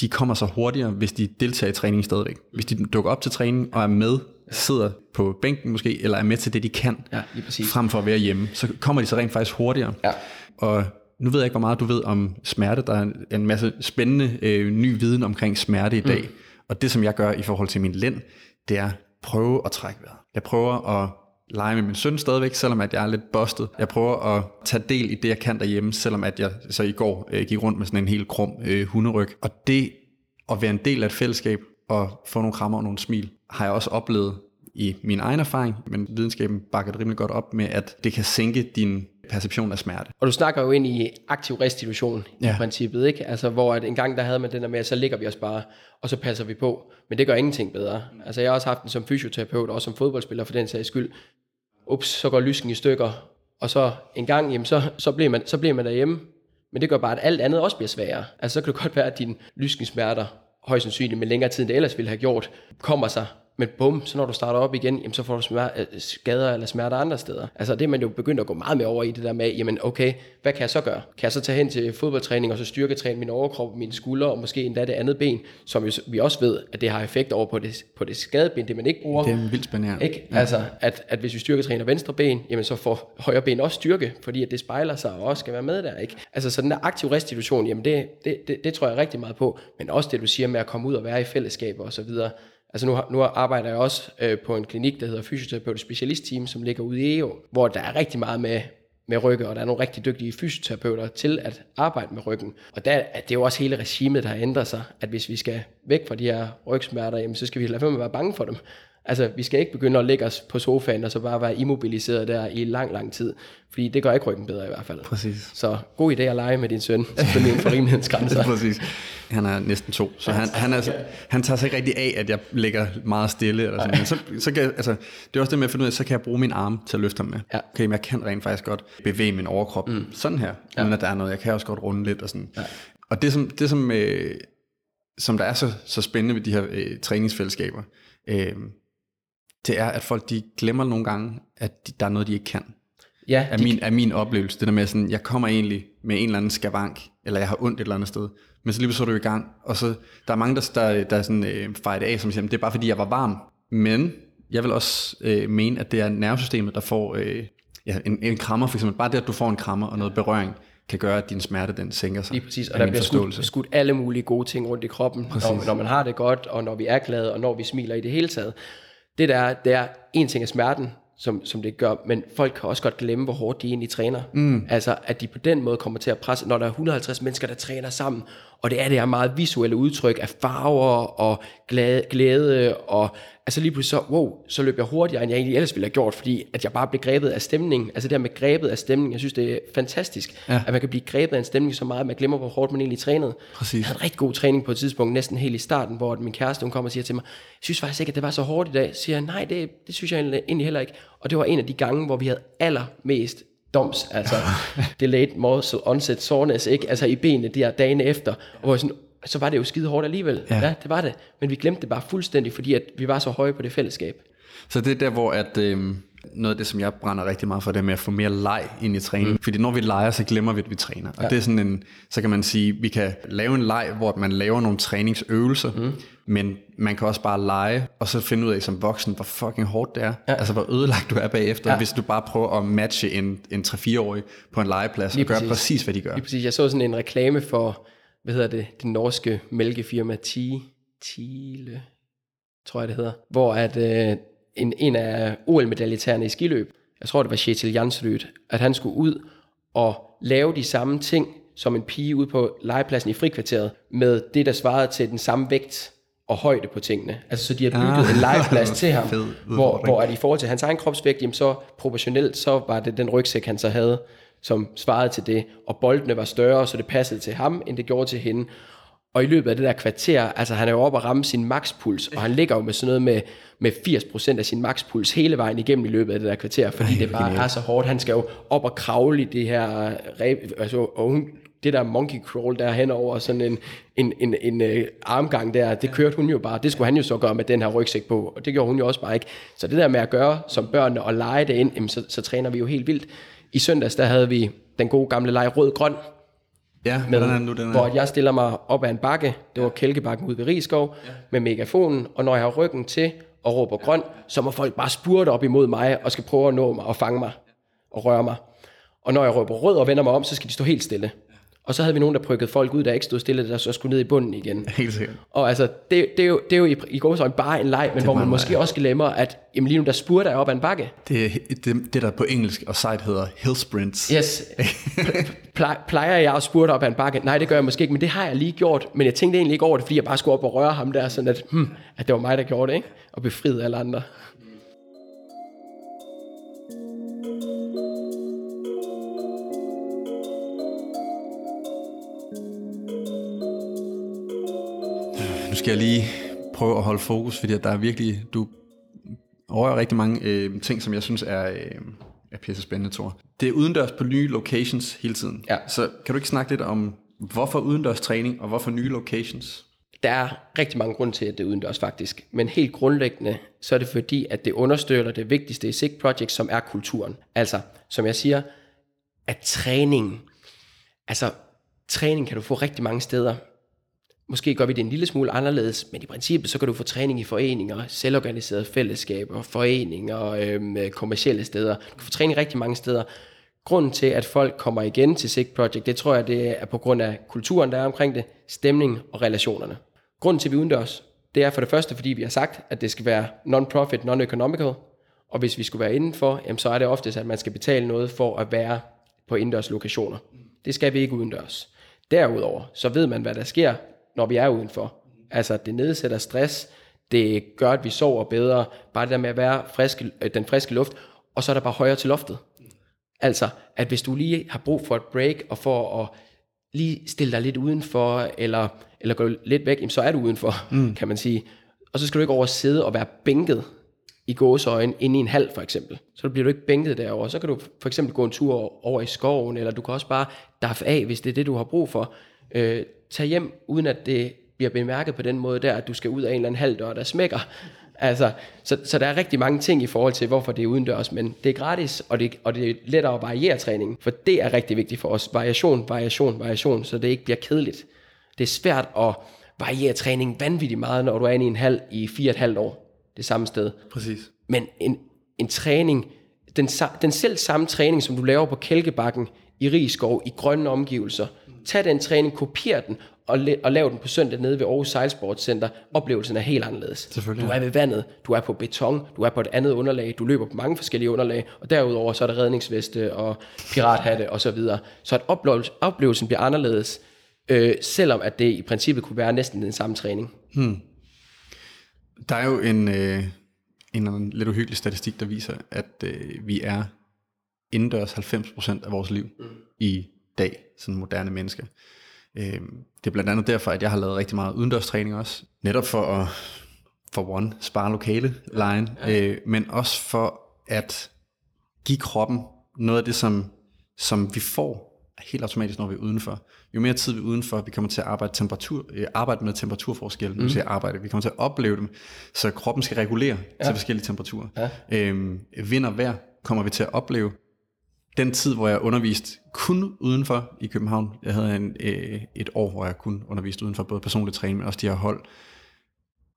de kommer så hurtigere, hvis de deltager i træningen stadigvæk. Hvis de dukker op til træningen og er med, sidder på bænken måske, eller er med til det, de kan, ja, frem for at være hjemme, så kommer de så rent faktisk hurtigere. Ja. Og nu ved jeg ikke, hvor meget du ved om smerte. Der er en masse spændende øh, ny viden omkring smerte i dag. Mm. Og det, som jeg gør i forhold til min lænd, det er at prøve at trække vejret. Jeg prøver at lege med min søn stadigvæk, selvom at jeg er lidt bustet. Jeg prøver at tage del i det, jeg kan derhjemme, selvom at jeg så i går øh, gik rundt med sådan en helt krum øh, hunderyg. Og det at være en del af et fællesskab og få nogle krammer og nogle smil, har jeg også oplevet i min egen erfaring, men videnskaben bakker det rimelig godt op med, at det kan sænke din perception af smerte. Og du snakker jo ind i aktiv restitution i ja. Princippet, ikke? Altså hvor at en gang der havde man den der med, at så ligger vi os bare, og så passer vi på. Men det gør ingenting bedre. Altså jeg har også haft den som fysioterapeut, og også som fodboldspiller for den sags skyld. Ups, så går lysken i stykker, og så en gang, jamen så, så, bliver man, så bliver man derhjemme. Men det gør bare, at alt andet også bliver sværere. Altså så kan det godt være, at dine lyskensmerter, højst sandsynligt med længere tid, end det ellers ville have gjort, kommer sig. Men bum, så når du starter op igen, jamen så får du smer- skader eller smerter andre steder. Altså det er man jo begyndt at gå meget mere over i det der med, jamen okay, hvad kan jeg så gøre? Kan jeg så tage hen til fodboldtræning og så styrketræne min overkrop, mine skuldre og måske endda det andet ben, som vi også ved, at det har effekt over på det, på det skadeben, det man ikke bruger. Det er vildt spændende. Ikke? Ja. Altså at, at hvis vi styrketræner venstre ben, jamen så får højre ben også styrke, fordi at det spejler sig og også skal være med der. Ikke? Altså så den der aktiv restitution, jamen det, det, det, det tror jeg rigtig meget på, men også det du siger med at komme ud og være i fællesskaber og så videre. Altså nu, nu arbejder jeg også øh, på en klinik, der hedder fysioterapeut-specialist-team, som ligger ude i E U, hvor der er rigtig meget med, med ryggen, og der er nogle rigtig dygtige fysioterapeuter til at arbejde med ryggen. Og der, det er jo også hele regimet, der har ændret sig, at hvis vi skal væk fra de her rygsmerter, jamen, så skal vi lade være med at være bange for dem. Altså vi skal ikke begynde at lægge os på sofaen, og så bare være immobiliseret der i lang, lang tid, fordi det gør ikke ryggen bedre i hvert fald. Præcis. Så god idé at lege med din søn, selvfølgelig inden for rimelighedens grænser. Præcis. Han er næsten to, så han, han, er, han tager sig ikke rigtig af, at jeg ligger meget stille. Eller sådan. Så, så kan, altså, det er også det med at finde ud af, så kan jeg bruge min arme til at løfte ham med. Ja. Okay, men jeg kan rent faktisk godt bevæge min overkrop mm. sådan her, uden ja. At der er noget. Jeg kan også godt runde lidt og sådan. Ja. Og det som, det, som, øh, som der er så, så spændende ved de her øh, træningsfællesskaber, øh, det er, at folk de glemmer nogle gange, at de, der er noget, de ikke kan. Ja, er, de min, er min oplevelse, det der med sådan, jeg kommer egentlig med en eller anden skavank, eller jeg har ondt et eller andet sted, men så lige så er du i gang, og så der er mange, der, der, der sådan, øh, fejrer det af, som siger, det er bare fordi, jeg var varm, men jeg vil også øh, mene, at det er nervesystemet, der får øh, ja, en, en krammer, for eksempel. Bare det, at du får en krammer og noget berøring, kan gøre, at din smerte, den sænker sig. Lige præcis, og der bliver skudt, skudt alle mulige gode ting rundt i kroppen, når, når man har det godt, og når vi er glade, og når vi smiler i det hele taget. Det der, det er en ting af smerten, som, som det gør, men folk kan også godt glemme, hvor hårdt de egentlig træner. Mm. Altså, at de på den måde kommer til at presse, når der er et hundrede og halvtreds mennesker, der træner sammen, og det er det her meget visuelle udtryk af farver og glade, glæde, og altså lige pludselig så, wow, så løb jeg hurtigere, end jeg egentlig ellers ville have gjort, fordi at jeg bare blev grebet af stemningen. Altså det her med grebet af stemningen, jeg synes, det er fantastisk, ja. At man kan blive grebet af en stemning så meget, at man glemmer, hvor hårdt man egentlig trænede. Præcis. Jeg havde en rigtig god træning på et tidspunkt, næsten helt i starten, hvor min kæreste, hun kommer og siger til mig, jeg synes faktisk ikke, at det var så hårdt i dag. Så siger jeg, nej, det, det synes jeg egentlig heller ikke. Og det var en af de gange, hvor vi havde allermest doms, altså delayed muscle onset soreness, ikke? Altså i benene de her dagene efter, hvor sådan, så var det jo skide hårdt alligevel, ja. Ja, det var det, men vi glemte det bare fuldstændig, fordi at vi var så høje på det fællesskab. Så det er der, hvor at, øh, noget af det, som jeg brænder rigtig meget for, det er med at få mere leg ind i træningen, mm. fordi når vi leger, så glemmer vi, at vi træner, og ja. Det er sådan en, så kan man sige, vi kan lave en leg, hvor man laver nogle træningsøvelser, mm. men man kan også bare lege, og så finde ud af som voksen, hvor fucking hårdt det er, ja. Altså hvor ødelagt du er bagefter, ja. Hvis du bare prøver at matche en, en tre-fire-årig på en legeplads, lige og gøre præcis. præcis, hvad de gør. Lige præcis, jeg så sådan en reklame for, hvad hedder det, det norske mælkefirma Tile, tror jeg det hedder, hvor at, øh, en, en af O L-medaljerne i skiløb, jeg tror det var Kjetil Jansrud, at han skulle ud og lave de samme ting som en pige ude på legepladsen i frikvarteret, med det, der svarede til den samme vægt og højde på tingene. Altså så de har bygget ah, en legeplads til ham, hvor, hvor at i forhold til hans egen kropsvægt, jamen, så proportionelt, så var det den rygsæk, han så havde, som svarede til det, og boldene var større, så det passede til ham, end det gjorde til hende. Og i løbet af det der kvarter, altså han er jo oppe at ramme sin makspuls, og han ligger jo med sådan noget med, med firs procent af sin makspuls hele vejen igennem i løbet af det der kvarter, fordi det bare er så hårdt. Han skal jo op og kravle i det her, altså det der monkey crawl der henover, sådan en, en, en, en, en armgang der, det kørte hun jo bare, det skulle han jo så gøre med den her rygsæk på, og det gjorde hun jo også bare ikke. Så det der med at gøre som børnene og lege det ind, så, så træner vi jo helt vildt. I søndags, der havde vi den gode gamle leg rød-grøn, ja, med, den nu, den hvor jeg stiller mig op ad en bakke, det var Kælkebakken ude ved Risskov, ja. Med megafonen, og når jeg har ryggen til og råber ja. Grøn, så må folk bare spurte op imod mig, og skal prøve at nå mig og fange mig, og røre mig. Og når jeg råber rød og vender mig om, så skal de stå helt stille. Og så havde vi nogen, der prykkede folk ud, der ikke stod stille, der så skulle ned i bunden igen. Helt sikkert. Og altså, det, det, er, jo, det er jo i, i går så bare en leg, men hvor man måske meget, ja. Også glemmer, at jamen lige nu, der spurter jeg op ad en bakke. Det, det, det der på engelsk og sejt hedder hill sprints. Yes. Plejer jeg at spurte op ad en bakke? Nej, det gør jeg måske ikke, men det har jeg lige gjort. Men jeg tænkte egentlig ikke over det, fordi jeg bare skulle op og røre ham der, sådan at, hmm, at det var mig, der gjorde det, ikke? Og befriede alle andre. Nu skal jeg lige prøve at holde fokus, fordi der er virkelig, du rører rigtig mange øh, ting, som jeg synes er, øh, er pisse spændende, Tor. Det er udendørs på nye locations hele tiden. Ja. Så kan du ikke snakke lidt om, hvorfor udendørs træning, og hvorfor nye locations? Der er rigtig mange grunde til, at det er udendørs faktisk. Men helt grundlæggende, så er det fordi, at det understøtter det vigtigste i SICK Project, som er kulturen. Altså, som jeg siger, at træning, altså træning kan du få rigtig mange steder. Måske gør vi det en lille smule anderledes, men i princippet så kan du få træning i foreninger, selvorganiserede fællesskaber, foreninger, øhm, kommercielle steder. Du kan få træning rigtig mange steder. Grunden til, at folk kommer igen til SICK Project, det tror jeg, det er på grund af kulturen, der er omkring det, stemning og relationerne. Grunden til, at vi udendørs, det er for det første, fordi vi har sagt, at det skal være non-profit, non-economical, og hvis vi skulle være indenfor, jamen, så er det oftest, at man skal betale noget for at være på indendørs lokationer. Det skal vi ikke udendørs. Derudover, så ved man, hvad der sker, når vi er udenfor. Altså, det nedsætter stress, det gør, at vi sover bedre, bare det der med at være friske, den friske luft, og så er der bare højere til loftet. Altså, at hvis du lige har brug for et break, og for at lige stille dig lidt udenfor, eller, eller gå lidt væk, så er du udenfor, mm. kan man sige. Og så skal du ikke over sidde og være bænket i gåseøjne inde i en hal, for eksempel. Så bliver du ikke bænket derovre. Så kan du for eksempel gå en tur over i skoven, eller du kan også bare daffe af, hvis det er det, du har brug for. Øh, tag hjem, uden at det bliver bemærket på den måde der, at du skal ud af en eller anden halvdør, der smækker. Altså, så, så der er rigtig mange ting i forhold til, hvorfor det er udendørs, men det er gratis, og det, og det er lettere at variere træningen, for det er rigtig vigtigt for os. Variation, variation, variation, så det ikke bliver kedeligt. Det er svært at variere træningen vanvittigt meget, når du er inde i en halv i fire og et halvt år. det samme sted. Præcis. Men en, en træning, den, den selv samme træning, som du laver på Kælkebakken i Risskov, i grønne omgivelser, tag den træning, kopier den, og, la- og lav den på søndag nede ved Aarhus Sejlsportcenter. Oplevelsen er helt anderledes. Du er ved vandet, du er på beton, du er på et andet underlag, du løber på mange forskellige underlag, og derudover så er der redningsveste og pirathatte og så videre. Så at oplevelse, oplevelsen bliver anderledes, øh, selvom at det i princippet kunne være næsten den samme træning. Hmm. Der er jo en, øh, en lidt uhyggelig statistik, der viser, at øh, vi er indendørs halvfems procent af vores liv mm. i dag, sådan moderne mennesker. Øh, det er blandt andet derfor, at jeg har lavet rigtig meget udendørstræning også, netop for at for one, spare lokale lejen, ja. øh, men også for at give kroppen noget af det, som, som vi får helt automatisk, når vi er udenfor. Jo mere tid vi er udenfor, vi kommer til at arbejde, temperatur, øh, arbejde med temperaturforskelle, mm. arbejde. Vi kommer til at opleve dem, så kroppen skal regulere ja. til forskellige temperaturer. Ja. Øh, vind og vejr kommer vi til at opleve. Den tid, hvor jeg underviste kun udenfor i København, jeg havde en, øh, et år, hvor jeg kun underviste udenfor, både personlig træning, men også de her hold,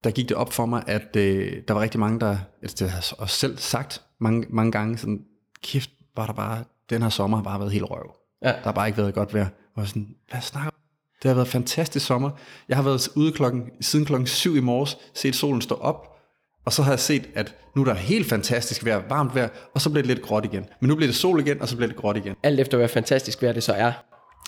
der gik det op for mig, at øh, der var rigtig mange, der, altså det har også selv sagt mange, mange gange, sådan, kæft, var der bare, den her sommer har bare været helt røv. Ja. Der har bare ikke været godt vejr. Og sådan, hvad snakker du? Det har været en fantastisk sommer. Jeg har været ude klokken, siden klokken syv i morges, set solen stå op, og så har jeg set, at nu er der helt fantastisk vejr, varmt vejr, og så bliver det lidt gråt igen. Men nu bliver det sol igen, og så bliver det gråt igen. Alt efter, hvad fantastisk vejr det så er.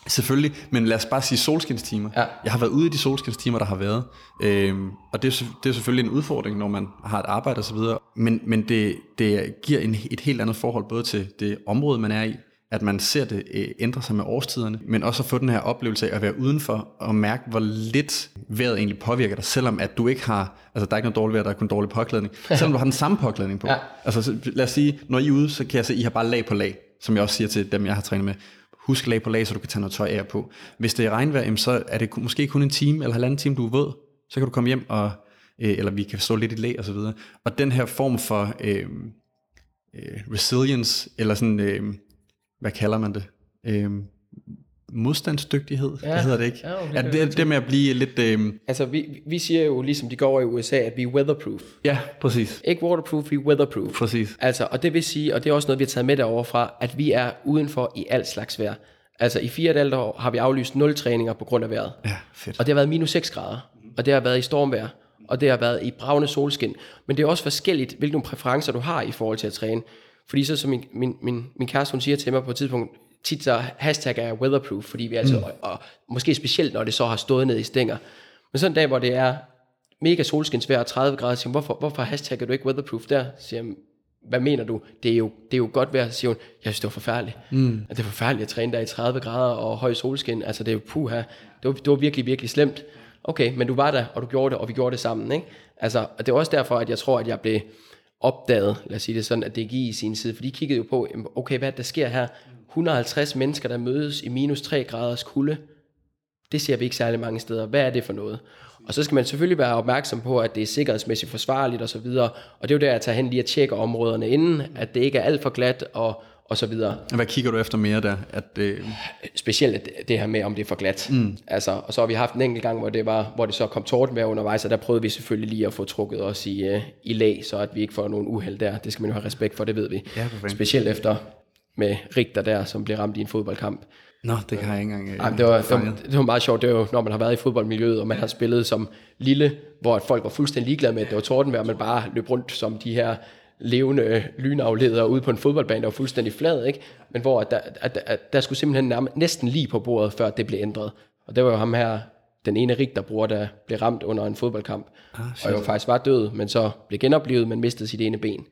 Selvfølgelig, men lad os bare sige solskinstimer. Ja. Jeg har været ude i de solskinstimer, der har været. Øhm, og det er, det er selvfølgelig en udfordring, når man har et arbejde osv. Men, men det, det giver en, et helt andet forhold, både til det område, man er i, at man ser det øh, ændre sig med årstiderne, men også at få den her oplevelse af at være udenfor, og mærke, hvor lidt vejret egentlig påvirker dig, selvom at du ikke har, altså der er ikke noget dårligt vejr, der er kun dårlig påklædning, selvom du har den samme påklædning på. Ja. Altså lad os sige, når I er ude, så kan jeg se, I har bare lag på lag, som jeg også siger til dem, jeg har trænet med. Husk lag på lag, så du kan tage noget tøj af på. Hvis det er regnvejr, så er det måske kun en time, eller halvanden time, du er våd, så kan du komme hjem, og, øh, eller vi kan stå lidt i læ, og så videre. Og den her form for øh, øh, resilience, eller sådan... Øh, hvad kalder man det? Øhm, modstandsdygtighed, ja. det hedder det ikke. Ja, okay, det, det, det, det med at blive lidt... Øhm... Altså, vi, vi siger jo, ligesom de går over i U S A, at vi er weatherproof. Ja, præcis. Ikke waterproof, vi er weatherproof. Præcis. Altså, og det vil sige, og det er også noget, vi har taget med derovre fra, at vi er udenfor i alt slags vejr. Altså, i fire og et halvt år har vi aflyst nul træninger på grund af vejret. Ja, fedt. Og det har været minus seks grader, og det har været i stormvejr, og det har været i bravende solskin. Men det er også forskelligt, hvilke præferencer du har i forhold til at træne. Fordi så som min, min, min, min kæreste, hun siger til mig på et tidspunkt, tit så hashtag er weatherproof, fordi vi altså, mm. og, og måske specielt når det så har stået ned i stænger. Men sådan en dag, hvor det er mega solskinsvejr og tredive grader, siger hun, hvorfor, hvorfor hashtagger du ikke weatherproof der? Siger hun, hvad mener du? Det er jo, det er jo godt vejr. Siger hun, jeg synes det var forfærdeligt. Mm. Det er forfærdeligt at træne der i tredive grader og høj solskin. Altså det er jo puha. Det var, det var virkelig, virkelig slemt. Okay, men du var der, og du gjorde det, og vi gjorde det sammen. Ikke? Altså, og det er også derfor, at jeg tror, at jeg blev... opdaget, lad os sige det sådan, at D G I i sin side, for de kiggede jo på, okay, hvad der sker her, et hundrede og halvtreds mennesker, der mødes i minus tre graders kulde, det ser vi ikke særlig mange steder, hvad er det for noget? Og så skal man selvfølgelig være opmærksom på, at det er sikkerhedsmæssigt forsvarligt og så videre, og det er jo der, jeg tager hen lige at tjekke områderne inden, at det ikke er alt for glat og, og så videre. Hvad kigger du efter mere der? At, øh... Specielt det her med, om det er for glat. Mm. Altså, og så har vi haft en enkelt gang, hvor det, var, hvor det så kom tordenvejr undervejs, og der prøvede vi selvfølgelig lige at få trukket os i, øh, i lag, så at vi ikke får nogen uheld der. Det skal man jo have respekt for, det ved vi. Ja, specielt efter med Richter der, som blev ramt i en fodboldkamp. Nå, det kan jeg ikke engang... Ej, det, var, det, var, det var meget sjovt, det var jo, når man har været i fodboldmiljøet, og man har spillet som lille, hvor folk var fuldstændig ligeglade med, at det var tordenvejr, man bare løb rundt som de her... levende lynafledere ude på en fodboldbane, der var fuldstændig flad, ikke? Men hvor at der, at, at der skulle simpelthen næsten lige på bordet, før det blev ændret. Og det var jo ham her, den ene rig, der bror, der blev ramt under en fodboldkamp. Ah, og jo faktisk var død, men så blev genoplevet, men mistede sit ene ben.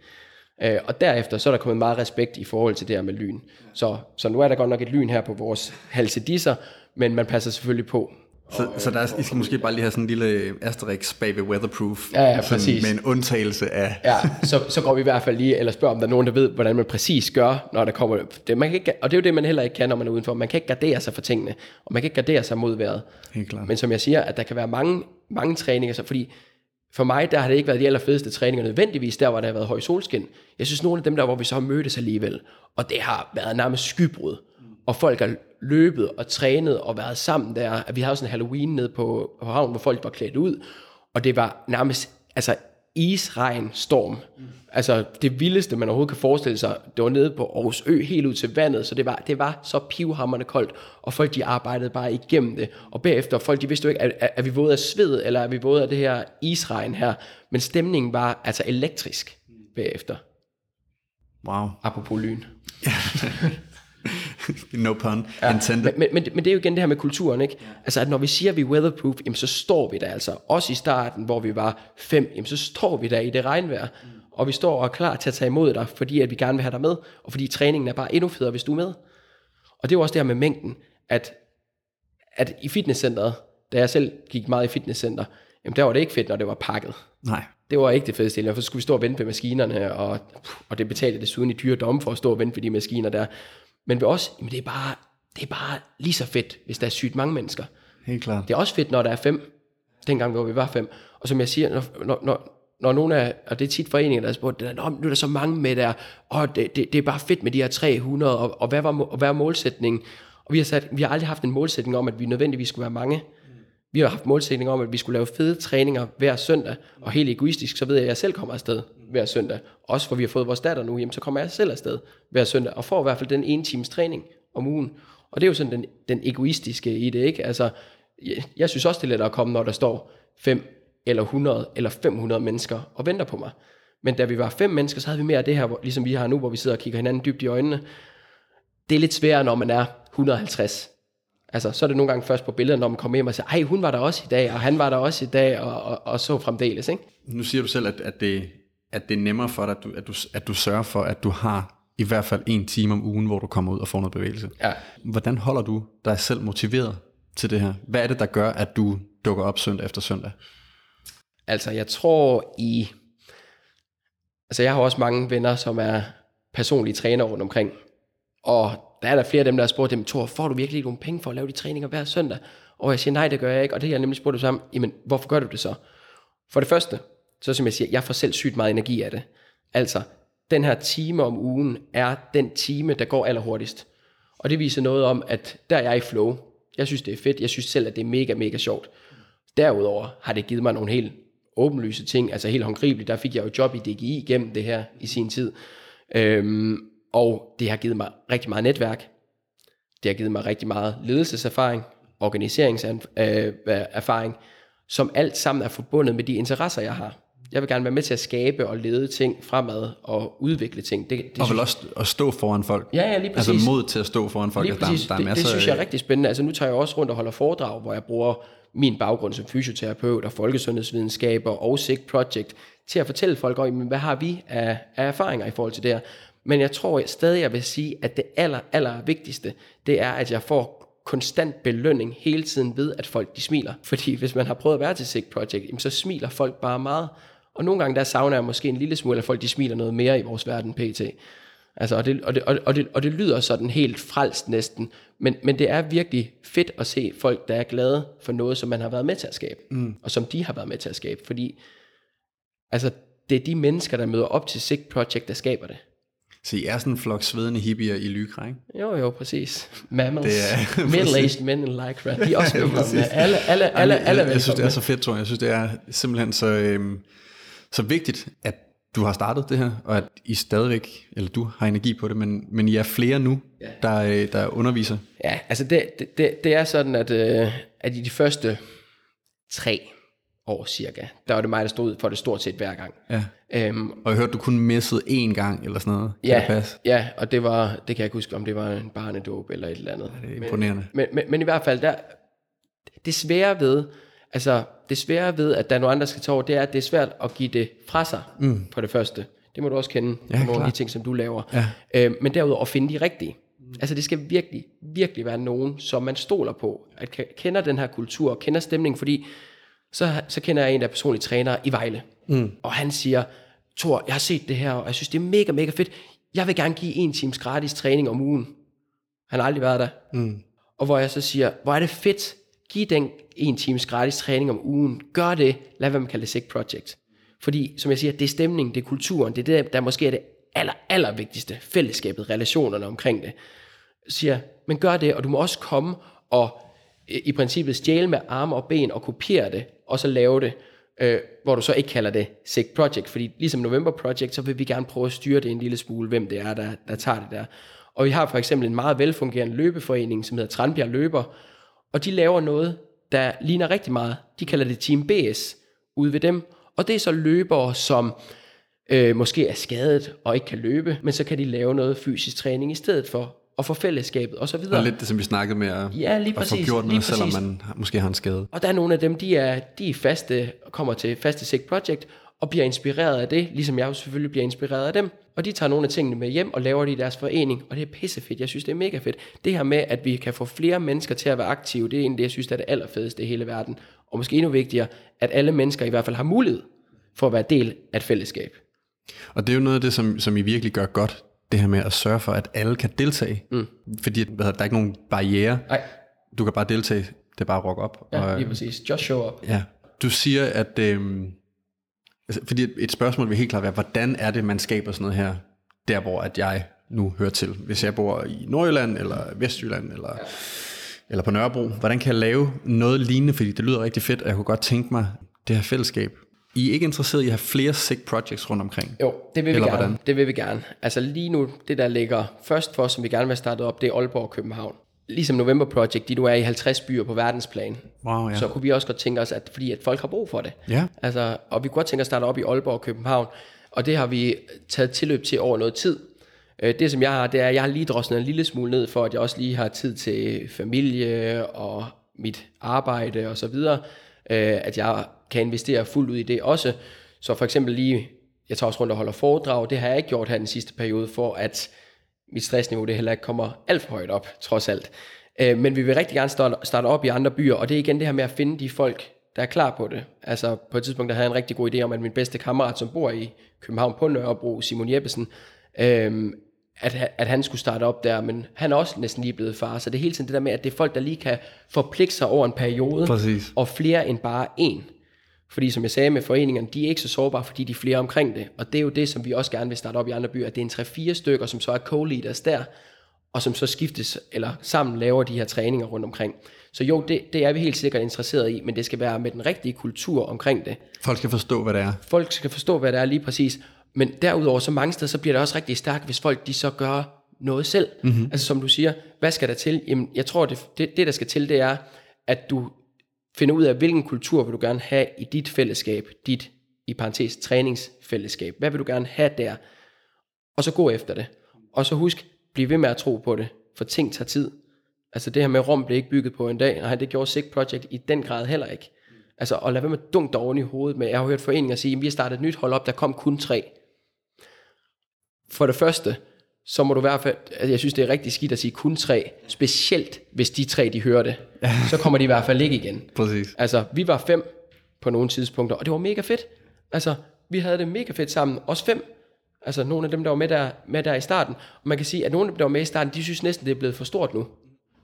Øh, og derefter, så er der kommet meget respekt i forhold til det her med lyn. Så, så nu er der godt nok et lyn her på vores halsedisser, men man passer selvfølgelig på. Så, så der er, I skal måske bare lige have sådan en lille asterix bag ved weatherproof, ja, ja, sådan, med en undtagelse af... ja, så, så går vi i hvert fald lige, eller spørger, om der er nogen, der ved, hvordan man præcis gør, når der kommer... Det, man kan ikke, og det er jo det, man heller ikke kan, når man er udenfor. Man kan ikke gardere sig for tingene, og man kan ikke gardere sig mod vejret. Helt klart. Men som jeg siger, at der kan være mange, mange træninger, så, fordi for mig, der har det ikke været de allerfedeste træninger nødvendigvis, der hvor der har været høj solskin. Jeg synes, nogle af dem der, hvor vi så har mødtes alligevel, og det har været nærmest skybrud, og folk har løbet og trænet og været sammen der. Vi havde sådan en Halloween nede på, på havnen, hvor folk var klædt ud, og det var nærmest, altså isregn, storm. Mm. Altså det vildeste, man overhovedet kan forestille sig, det var nede på Aarhus Ø, helt ud til vandet, så det var, det var så pivhamrende koldt, og folk de arbejdede bare igennem det, og bagefter, folk de vidste jo ikke, er, er, er vi våde af sved, eller er vi våde af det her isregn her, men stemningen var altså elektrisk bagefter. Wow. Apropos lyn. No pun intended. Ja, men, men, men det er jo igen det her med kulturen, ikke? Altså at når vi siger at vi er weatherproof, jamen, så står vi der altså. Også i starten, hvor vi var fem, jamen, så står vi der i det regnvejr, mm. og vi står og er klar til at tage imod dig, fordi at vi gerne vil have dig med, og fordi træningen er bare endnu federe, hvis du er med. Og det er jo også det her med mængden, at, at i fitnesscenteret, da jeg selv gik meget i fitnesscenter, jamen der var det ikke fedt, når det var pakket. Nej. Det var ikke det fedeste, derfor skulle vi stå og vente ved maskinerne, og, og det betalte desuden i dyre domme for at stå og vente ved de maskiner der. Men ved os, jamen det, er bare, det er bare lige så fedt, hvis der er sygt mange mennesker. Helt klart. Det er også fedt, når der er fem. Dengang, hvor vi var fem. Og som jeg siger, når, når, når nogle af, og det er tit foreninger, der er spurgt, nu er der så mange med der, og det, det, det er bare fedt med de her tre hundrede, og, og hvad var og hvad er målsætningen? Og vi har, sat, vi har aldrig haft en målsætning om, at vi nødvendigvis skulle være mange. Vi har haft målsætning om, at vi skulle lave fede træninger hver søndag, og helt egoistisk, så ved jeg, at jeg selv kommer afsted hver søndag. Også for vi har fået vores datter nu hjem, så kommer jeg selv afsted hver søndag, og får i hvert fald den ene times træning om ugen. Og det er jo sådan den, den egoistiske i det, ikke? Altså, jeg, jeg synes også, det er lettere at komme, når der står fem eller hundrede eller fem hundrede mennesker og venter på mig. Men da vi var fem mennesker, så havde vi mere af det her, hvor, ligesom vi har nu, hvor vi sidder og kigger hinanden dybt i øjnene. Det er lidt sværere, når man er et hundrede og halvtreds. Altså, så er det nogle gange først på billeder, når man kommer hjem og siger, ej, hun var der også i dag, og han var der også i dag, og, og, og så fremdeles, ikke? Nu siger du selv, at, at, det, at det er nemmere for dig, at du, at, du, at du sørger for, at du har i hvert fald en time om ugen, hvor du kommer ud og får noget bevægelse. Ja. Hvordan holder du dig selv motiveret til det her? Hvad er det, der gør, at du dukker op søndag efter søndag? Altså, jeg tror i... Altså, jeg har også mange venner, som er personlige trænere rundt omkring, og... Der er der flere af dem, der har spurgt dem, Tor, får du virkelig ikke nogen penge for at lave de træninger hver søndag? Og jeg siger, nej, det gør jeg ikke. Og det har jeg nemlig spurgt dem sammen, jamen, hvorfor gør du det så? For det første, så som jeg siger, jeg får selv sygt meget energi af det. Altså, den her time om ugen er den time, der går allerhurtigst. Og det viser noget om, at der er jeg i flow. Jeg synes, det er fedt. Jeg synes selv, at det er mega, mega sjovt. Derudover har det givet mig nogle helt åbenlyse ting, altså helt håndgribeligt. Der fik jeg jo job i D G I gennem det her i sin tid. Øhm, Og det har givet mig rigtig meget netværk. Det har givet mig rigtig meget ledelseserfaring, organiseringserfaring, som alt sammen er forbundet med de interesser, jeg har. Jeg vil gerne være med til at skabe og lede ting fremad og udvikle ting. Det, det og vel også at stå foran folk. Ja, ja, lige præcis. Altså mod til at stå foran folk. Lige præcis. Der, der det, masser, det synes jeg er rigtig spændende. Altså nu tager jeg også rundt og holder foredrag, hvor jeg bruger min baggrund som fysioterapeut og folkesundhedsvidenskaber og SICK Project til at fortælle folk om, hvad har vi af, af erfaringer i forhold til det her. Men jeg tror jeg stadig, jeg vil sige, at det aller, aller vigtigste, det er, at jeg får konstant belønning hele tiden ved, at folk de smiler. Fordi hvis man har prøvet at være til SICK Project, så smiler folk bare meget. Og nogle gange der savner jeg måske en lille smule, at folk de smiler noget mere i vores verden pt. Altså, og, det, og, det, og, det, og det lyder sådan helt frelst næsten. Men, men det er virkelig fedt at se folk, der er glade for noget, som man har været med til at skabe. Mm. Og som de har været med til at skabe. Fordi altså, det er de mennesker, der møder op til SICK Project, der skaber det. Så I er sådan en flok svedende hippier i lycra, ikke? Jo, jo, præcis. Mammals, middle-aged men in lycra, de er også velkomne. Ja, alle, alle, alle, alle velkomne. Jeg synes, det er så fedt, tror jeg. Jeg synes, det er simpelthen så, øhm, så vigtigt, at du har startet det her, og at I stadigvæk, eller du har energi på det, men, men I er flere nu, ja. der, der underviser. Ja, altså det, det, det er sådan, at, øh, at i de første tre år cirka, der var det mig, der stod ud for det stort set hver gang. Ja. Øhm, og jeg hørte, du kun missede én gang, eller sådan noget. Ja, ja, og det var, det kan jeg ikke huske, om det var en barnedåb eller et eller andet. Ja, det er imponerende. Men, men, men, men i hvert fald, der, det svære ved, altså det svære ved, at der er nogen andre, skal tage over, det er, at det er svært at give det fra sig, mm. på det første. Det må du også kende, ja, nogle af de ting, som du laver. Ja. Øhm, men derudover at finde de rigtige. Altså det skal virkelig, virkelig være nogen, som man stoler på, at kender den her kultur, og kender stemningen, fordi Så, så kender jeg en, der er personlig træner i Vejle. Mm. Og han siger, Tor, jeg har set det her, og jeg synes, det er mega, mega fedt. Jeg vil gerne give en times gratis træning om ugen. Han har aldrig været der. Mm. Og hvor jeg så siger, hvor er det fedt. Giv den en times gratis træning om ugen. Gør det. Lad hvad man kalder det SICK Project. Fordi, som jeg siger, det er stemningen, det er kulturen. Det er det, der måske er det aller, aller vigtigste. Fællesskabet, relationerne omkring det. Så siger, men gør det, og du må også komme og i princippet stjæle med arme og ben og kopiere det, og så lave det. øh, hvor du så ikke kalder det SICK Project, fordi ligesom November Project, så vil vi gerne prøve at styre det en lille smule, hvem det er, der, der tager det der. Og vi har for eksempel en meget velfungerende løbeforening, som hedder Tranbjerg Løber, og de laver noget, der ligner rigtig meget. De kalder det Team B S ude ved dem, og det er så løbere, som øh, måske er skadet og ikke kan løbe, men så kan de lave noget fysisk træning i stedet for, og for fællesskabet og så videre. Og lidt det, som vi snakkede med at, ja, lige præcis, at få gjort noget, selvom man måske har en skade. Og der er nogle af dem, de er, de er faste, kommer til faste SICK Project og bliver inspireret af det, ligesom jeg selvfølgelig bliver inspireret af dem. Og de tager nogle af tingene med hjem og laver det i deres forening, og det er pissefedt. Jeg synes, det er mega fedt. Det her med, at vi kan få flere mennesker til at være aktive, det er egentlig det, jeg synes, er det allerfedeste i hele verden. Og måske endnu vigtigere, at alle mennesker i hvert fald har mulighed for at være del af et fællesskab. Og det er jo noget af det, som, som I virkelig gør godt, det her med at sørge for, at alle kan deltage. Mm. Fordi der er ikke nogen barriere. Nej. Du kan bare deltage, det er bare at rock op. Ja, og, lige præcis. Just show up. Ja. Du siger, at... Øhm, altså, fordi et spørgsmål vil helt klart være, hvordan er det, man skaber sådan noget her, der hvor at jeg nu hører til? Hvis jeg bor i Nordjylland, eller Vestjylland, eller, ja. eller på Nørrebro, hvordan kan jeg lave noget lignende? Fordi det lyder rigtig fedt, og jeg kunne godt tænke mig det her fællesskab. I er ikke interesseret i at have flere SICK Projects rundt omkring? Jo, det vil vi gerne. Hvordan? Det vil vi gerne. Altså lige nu, det der ligger først for os, som vi gerne vil have startet op, det er Aalborg og København. Ligesom November Project, de nu er i halvtreds byer på verdensplan. Wow, ja. Så kunne vi også godt tænke os, at, fordi at folk har brug for det. Ja. Altså, og vi kunne godt tænke os at starte op i Aalborg og København. Og det har vi taget tilløb til over noget tid. Det som jeg har, det er, at jeg har lige drosset en lille smule ned, for at jeg også lige har tid til familie og mit arbejde og så videre. At jeg kan investere fuldt ud i det også. Så for eksempel lige, jeg tager også rundt og holder foredrag. Det har jeg ikke gjort her den sidste periode, for at mit stressniveau det heller ikke kommer alt for højt op, trods alt. Men vi vil rigtig gerne starte op i andre byer, og det er igen det her med at finde de folk, der er klar på det. Altså på et tidspunkt, der havde jeg en rigtig god idé om, at min bedste kammerat, som bor i København på Nørrebro, Simon Jeppesen, at, at han skulle starte op der, men han er også næsten lige blevet far, så det er hele tiden det der med, at det er folk, der lige kan forpligte sig over en periode. Præcis. Og flere end bare én. Fordi som jeg sagde med foreningerne, de er ikke så sårbare, fordi de er flere omkring det. Og det er jo det, som vi også gerne vil starte op i andre byer, at det er en tre fire stykker, som så er co-leaders der, og som så skiftes eller sammen laver de her træninger rundt omkring. Så jo, det, det er vi helt sikkert interesseret i, men det skal være med den rigtige kultur omkring det. Folk skal forstå, hvad det er. Folk skal forstå, hvad det er lige præcis. Men derudover, så mange steder, så bliver det også rigtig stærkt, hvis folk de så gør noget selv. Mm-hmm. Altså som du siger, hvad skal der til? Jamen, jeg tror, det, det, det der skal til, det er, at du finder ud af, hvilken kultur vil du gerne have i dit fællesskab, dit, i parentes, træningsfællesskab. Hvad vil du gerne have der? Og så gå efter det. Og så husk, bliv ved med at tro på det, for ting tager tid. Altså det her med Rom blev ikke bygget på en dag, og det gjorde SICK Project i den grad heller ikke. Altså at lade være med dumt oven i hovedet med, jeg har hørt foreninger sige, at vi har startet et nyt hold op, der kom kun tre. For det første, så må du i hvert fald, altså jeg synes det er rigtig skidt at sige kun tre, specielt hvis de tre de hører det, så kommer de i hvert fald ikke igen. Præcis. Altså vi var fem på nogle tidspunkter, og det var mega fedt. Altså vi havde det mega fedt sammen, også fem. Altså nogle af dem der var med der, med der i starten, og man kan sige at nogle af dem der var med i starten, de synes næsten det er blevet for stort nu,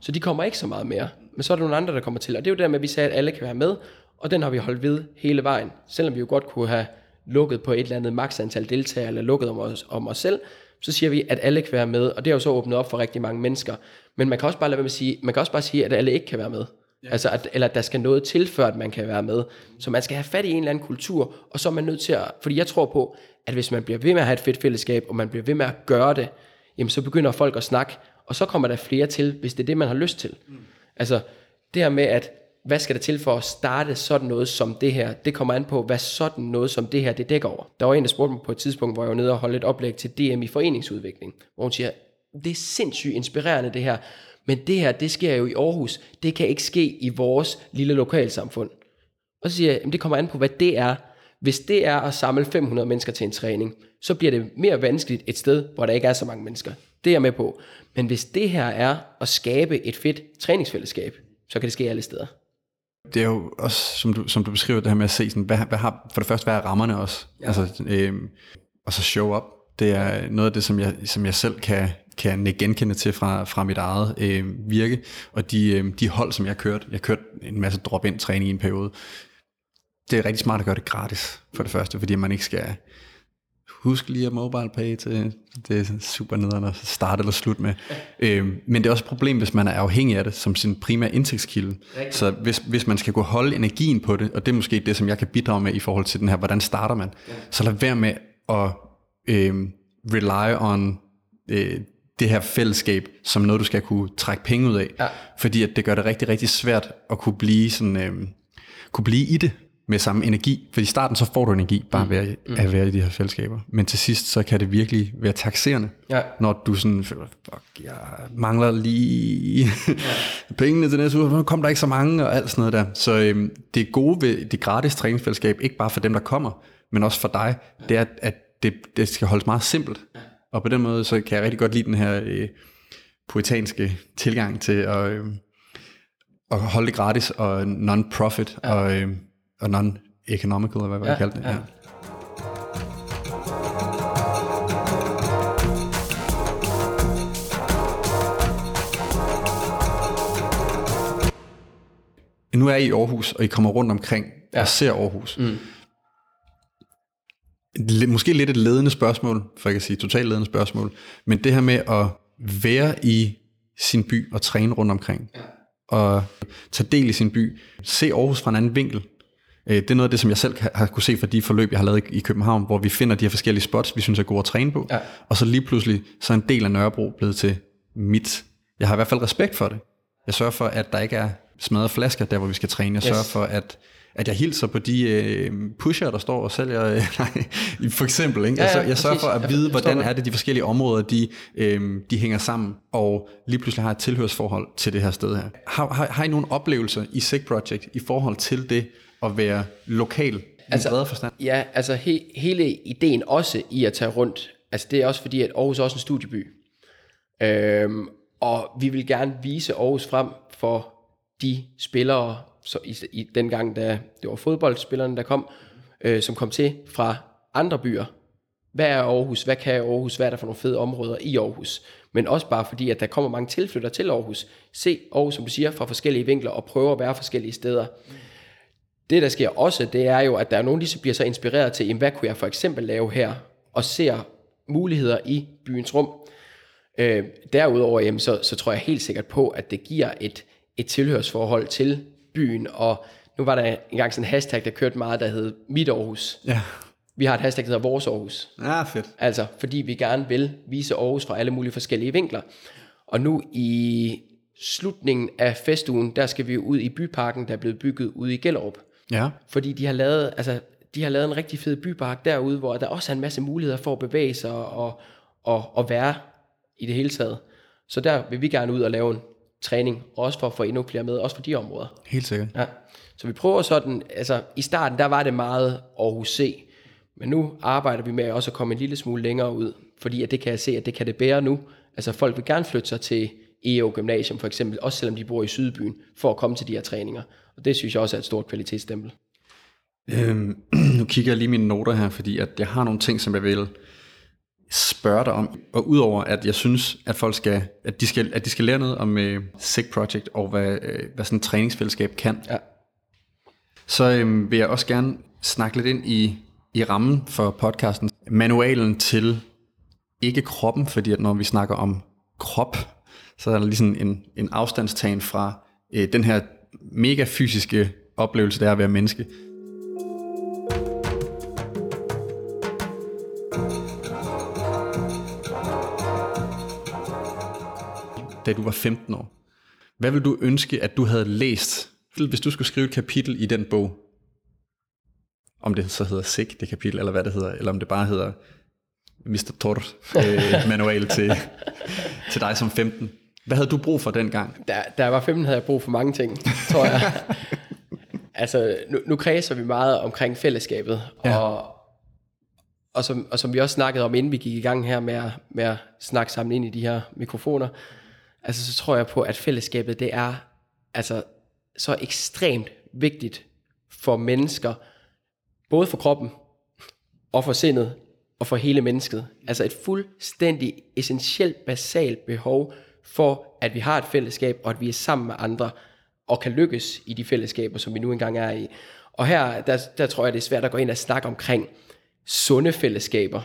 så de kommer ikke så meget mere. Men så er der nogle andre der kommer til, og det er jo der med at vi sagde at alle kan være med, og den har vi holdt ved hele vejen, selvom vi jo godt kunne have lukket på et eller andet maksantal deltagere eller lukket om os, om os selv. Så siger vi, at alle kan være med, og det er jo så åbnet op for rigtig mange mennesker. Men man kan også bare lade være med at sige, man kan også bare sige, at alle ikke kan være med. Ja. Altså, at, eller at der skal noget til, før at man kan være med. Så man skal have fat i en eller anden kultur, og så er man nødt til at, fordi jeg tror på, at hvis man bliver ved med at have et fedt fællesskab, og man bliver ved med at gøre det, jamen så begynder folk at snakke, og så kommer der flere til, hvis det er det, man har lyst til. Mm. Altså, det her med, at hvad skal der til for at starte sådan noget som det her? Det kommer an på, hvad sådan noget som det her, det dækker over. Der var en, der spurgte mig på et tidspunkt, hvor jeg var nede og holdt et oplæg til D M i foreningsudvikling, hvor hun siger, det er sindssygt inspirerende det her, men det her, det sker jo i Aarhus, det kan ikke ske i vores lille lokalsamfund. Og så siger jeg, det kommer an på, hvad det er. Hvis det er at samle fem hundrede mennesker til en træning, så bliver det mere vanskeligt et sted, hvor der ikke er så mange mennesker. Det er jeg med på. Men hvis det her er at skabe et fedt træningsfællesskab, så kan det ske alle steder. Det er jo også, som du, som du beskriver, det her med at se, sådan, hvad, hvad har, for det første, hvad er rammerne også? Ja. Altså, øh, og så show up. Det er noget af det, som jeg, som jeg selv kan, kan genkende til fra, fra mit eget øh, virke. Og de, øh, de hold, som jeg kørte, jeg kørte en masse drop-in træning i en periode. Det er rigtig smart at gøre det gratis, for det første, fordi man ikke skal husk lige at mobile pay til, det er super nederen at starte eller slutte med. Øhm, men det er også et problem, hvis man er afhængig af det som sin primære indtægtskilde. Okay. Så hvis, hvis man skal kunne holde energien på det, og det er måske det, som jeg kan bidrage med i forhold til den her, hvordan starter man, ja. Så lad være med at øhm, rely on øh, det her fællesskab, som noget, du skal kunne trække penge ud af. Ja. Fordi at det gør det rigtig, rigtig svært at kunne blive, sådan, øhm, kunne blive i det med samme energi, for i starten så får du energi bare ved at, mm. at være i de her fællesskaber, men til sidst så kan det virkelig være takserende, ja. Når du sådan føler, fuck, jeg mangler lige ja. pengene til næste uge, kom der ikke så mange og alt sådan noget der, så øhm, det gode ved det gratis træningsfællesskab, ikke bare for dem der kommer, men også for dig, det er at det, det skal holdes meget simpelt, ja. Og på den måde så kan jeg rigtig godt lide den her øh, poetanske tilgang til at, øh, at holde det gratis og non-profit, ja. og øh, og non-economical, eller hvad jeg ja, kaldte det. Ja. Ja. Nu er I i Aarhus, og I kommer rundt omkring ja. og ser Aarhus. Mm. Måske lidt et ledende spørgsmål, for jeg kan sige totalt ledende spørgsmål, men det her med at være i sin by og træne rundt omkring, ja. og tage del i sin by, se Aarhus fra en anden vinkel. Det er noget af det, som jeg selv har kunne se fra de forløb, jeg har lavet i København, hvor vi finder de her forskellige spots, vi synes er gode at træne på. Ja. Og så lige pludselig, så er en del af Nørrebro blevet til mit. Jeg har i hvert fald respekt for det. Jeg sørger for, at der ikke er smadrede flasker der, hvor vi skal træne. Jeg yes. sørger for, at, at jeg hilser på de øh, pusher, der står og sælger. Øh, nej, for eksempel. Ikke? Ja, ja, jeg, jeg sørger for at vide, hvordan er det, de forskellige områder, de, øh, de hænger sammen, og lige pludselig har et tilhørsforhold til det her sted her. Har, har, har I nogle oplevelser i SICK Project i forhold til det, at være lokal i altså, bredere forstand? Ja, altså he, hele ideen også i at tage rundt, altså det er også fordi, at Aarhus er også en studieby. Øhm, og vi vil gerne vise Aarhus frem for de spillere, så i, i den gang, da det var fodboldspillerne, der kom, øh, som kom til fra andre byer. Hvad er Aarhus? Hvad kan Aarhus? Hvad er der for nogle fede områder i Aarhus? Men også bare fordi, at der kommer mange tilflytter til Aarhus. Se Aarhus, som du siger, fra forskellige vinkler og prøve at være forskellige steder. Det, der sker også, det er jo, at der er nogen, der bliver så inspireret til, hvad kunne jeg for eksempel lave her, og ser muligheder i byens rum. Øh, derudover, jamen, så, så tror jeg helt sikkert på, at det giver et, et tilhørsforhold til byen, og nu var der engang sådan en hashtag, der kørte meget, der hed Mit Aarhus. Ja. Vi har et hashtag, der hedder Vores Aarhus. Ja, fedt. Altså, fordi vi gerne vil vise Aarhus fra alle mulige forskellige vinkler. Og nu i slutningen af festugen, der skal vi ud i byparken, der er blevet bygget ude i Gellerup. Ja. Fordi de har lavet, altså, de har lavet en rigtig fed bypark derude, hvor der også er en masse muligheder for at bevæge sig og, og, og være i det hele taget. Så der vil vi gerne ud og lave en træning, også for at få endnu flere med, også for de områder. Helt sikkert. Ja. Så vi prøver sådan, altså i starten, der var det meget Aarhus C, men nu arbejder vi med også at komme en lille smule længere ud, fordi at det kan jeg se, at det kan det bære nu. Altså folk vil gerne flytte sig til E U Gymnasium for eksempel, også selvom de bor i Sydbyen, for at komme til de her træninger. Og det synes jeg også er et stort kvalitetsstempel. Øhm, nu kigger jeg lige mine noter her, fordi at jeg har nogle ting, som jeg vil spørge dig om. Og udover at jeg synes, at folk skal, at de skal, at de skal lære noget om øh, SICK Project og hvad, øh, hvad sådan et træningsfællesskab kan, ja. så øh, vil jeg også gerne snakke lidt ind i, i rammen for podcasten. Manualen til ikke kroppen, fordi at når vi snakker om krop, så er der ligesom en, en afstandstagen fra øh, den her mega fysiske oplevelse, der er at være menneske. Da du var femten år, hvad ville du ønske, at du havde læst, hvis du skulle skrive et kapitel i den bog? Om det så hedder SICK, det kapitel, eller hvad det hedder, eller om det bare hedder mister Tor øh, manual til, til dig som femten. Hvad havde du brug for dengang? Da, da jeg var femten, havde jeg brug for mange ting, tror jeg. altså, nu, nu kredser vi meget omkring fællesskabet, ja. og, og, som, og som vi også snakkede om, inden vi gik i gang her med at, med at snakke sammen ind i de her mikrofoner, altså så tror jeg på, at fællesskabet, det er altså så ekstremt vigtigt for mennesker, både for kroppen og for sindet, og for hele mennesket. Altså et fuldstændig essentielt, basalt behov for, at vi har et fællesskab, og at vi er sammen med andre, og kan lykkes i de fællesskaber, som vi nu engang er i. Og her, der, der tror jeg, det er svært at gå ind og snakke omkring sunde fællesskaber,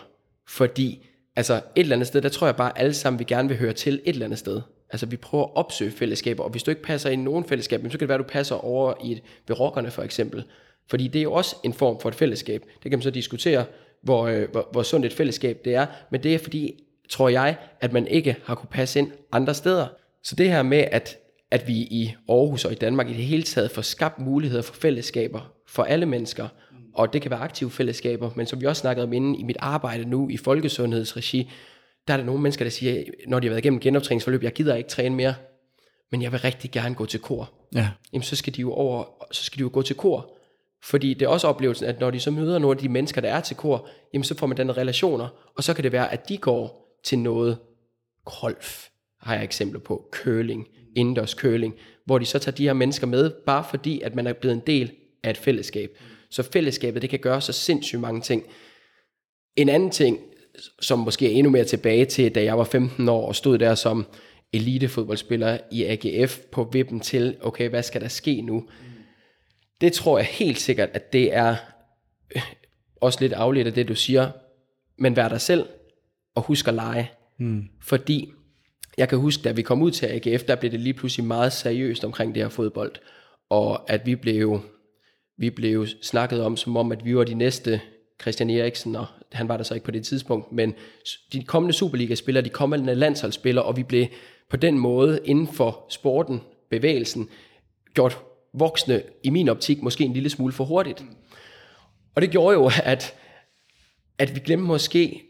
Fordi altså et eller andet sted, der tror jeg bare alle sammen vi gerne vil høre til et eller andet sted. Altså vi prøver at opsøge fællesskaber, og hvis du ikke passer i nogen fællesskab, så kan det være, at du passer over i et, ved rockerne for eksempel. Fordi det er jo også en form for et fællesskab. Det kan man så diskutere, hvor, øh, hvor, hvor sundt et fællesskab det er. Men det er fordi, tror jeg, at man ikke har kunne passe ind andre steder. Så det her med, at, at vi i Aarhus og i Danmark i det hele taget får skabt muligheder for fællesskaber for alle mennesker, og det kan være aktive fællesskaber, men som vi også snakkede om inden i mit arbejde nu i folkesundhedsregi, der er der nogle mennesker, der siger, når de har været igennem genoptræningsforløb, jeg gider ikke træne mere, men jeg vil rigtig gerne gå til kor. Ja. Jamen, så skal de jo over, så skal de jo gå til kor. Fordi det er også oplevelsen, at når de så møder nogle af de mennesker, der er til kor, jamen så får man dannede relationer, og så kan det være, at de går til noget golf, har jeg eksempler på, curling, indendørs curling, hvor de så tager de her mennesker med, bare fordi, at man er blevet en del af et fællesskab. Så fællesskabet, det kan gøre så sindssygt mange ting. En anden ting, som måske er endnu mere tilbage til, da jeg var femten år og stod der som elitefodboldspiller i A G F på vippen til, okay, hvad skal der ske nu? Det tror jeg helt sikkert, at det er øh, også lidt afledt af det, du siger, men vær dig selv og husk at lege. Mm. Fordi jeg kan huske, da vi kom ud til A G F, der blev det lige pludselig meget seriøst omkring det her fodbold, og at vi blev, vi blev snakket om, som om, at vi var de næste Christian Eriksen, og han var der så ikke på det tidspunkt, men de kommende Superliga-spillere, de kommende landsholdsspillere, og vi blev på den måde inden for sporten, bevægelsen, gjort voksne, i min optik, måske en lille smule for hurtigt. Og det gjorde jo, at, at vi glemte måske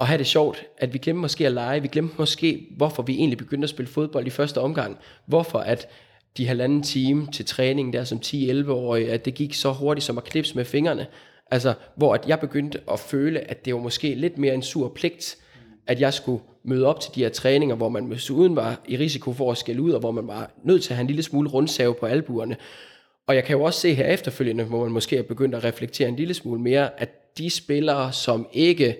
at have det sjovt, at vi glemte måske at lege, vi glemte måske, hvorfor vi egentlig begyndte at spille fodbold i første omgang, hvorfor at de halvanden time til træning der som ti til elleve-årige, at det gik så hurtigt som at knipse med fingrene, altså hvor at jeg begyndte at føle, at det var måske lidt mere en sur pligt, at jeg skulle møde op til de her træninger, hvor man uden var i risiko for at skælde ud, og hvor man var nødt til at have en lille smule rundsave på albuerne. Og jeg kan jo også se her efterfølgende, hvor man måske er begyndt at reflektere en lille smule mere, at de spillere, som ikke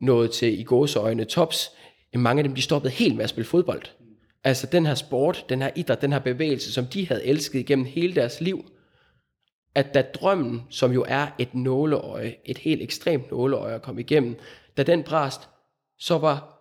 nåede til i gåseøjne tops, mange af dem, de stoppede helt med at spille fodbold. Altså den her sport, den her idræt, den her bevægelse, som de havde elsket igennem hele deres liv, at da drømmen, som jo er et nåleøje, et helt ekstremt nåleøje at komme igennem, da den brast, så var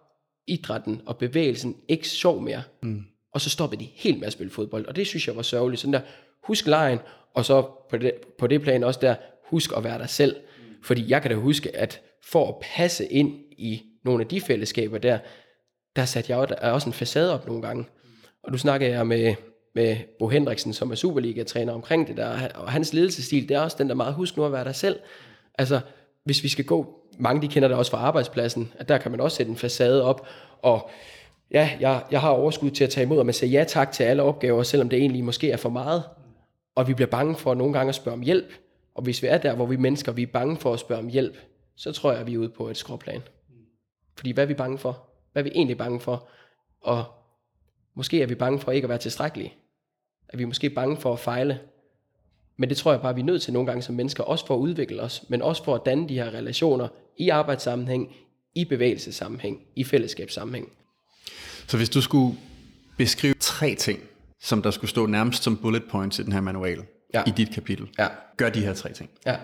idrætten og bevægelsen ikke sjov mere. Mm. Og så stoppede de helt med at spille fodbold. Og det synes jeg var sørgeligt. Sådan der, husk lejen, og så på det, på det plan også der, husk at være dig selv. Mm. Fordi jeg kan da huske, at for at passe ind i nogle af de fællesskaber der, der satte jeg også en facade op nogle gange. Mm. Og nu snakkede jeg med, med Bo Hendriksen, som er Superliga-træner omkring det der, og hans ledelsesstil, det er også den der meget, husk nu at være dig selv. Altså, hvis vi skal gå, mange de kender det også fra arbejdspladsen, at der kan man også sætte en facade op, og ja, jeg, jeg har overskud til at tage imod, og man siger ja tak til alle opgaver, selvom det egentlig måske er for meget, og vi bliver bange for nogle gange at spørge om hjælp, og hvis vi er der, hvor vi mennesker, vi er bange for at spørge om hjælp, så tror jeg, at vi er ude på et skråplan. Fordi hvad er vi bange for? Hvad er vi egentlig bange for? Og måske er vi bange for ikke at være tilstrækkelige. Er vi måske bange for at fejle? Men det tror jeg bare, vi er nødt til nogle gange som mennesker, også for at udvikle os, men også for at danne de her relationer i arbejdssammenhæng, i bevægelsessammenhæng, i fællesskabssammenhæng. Så hvis du skulle beskrive tre ting, som der skulle stå nærmest som bullet points i den her manual, ja, i dit kapitel, ja, gør de her tre ting. Ja.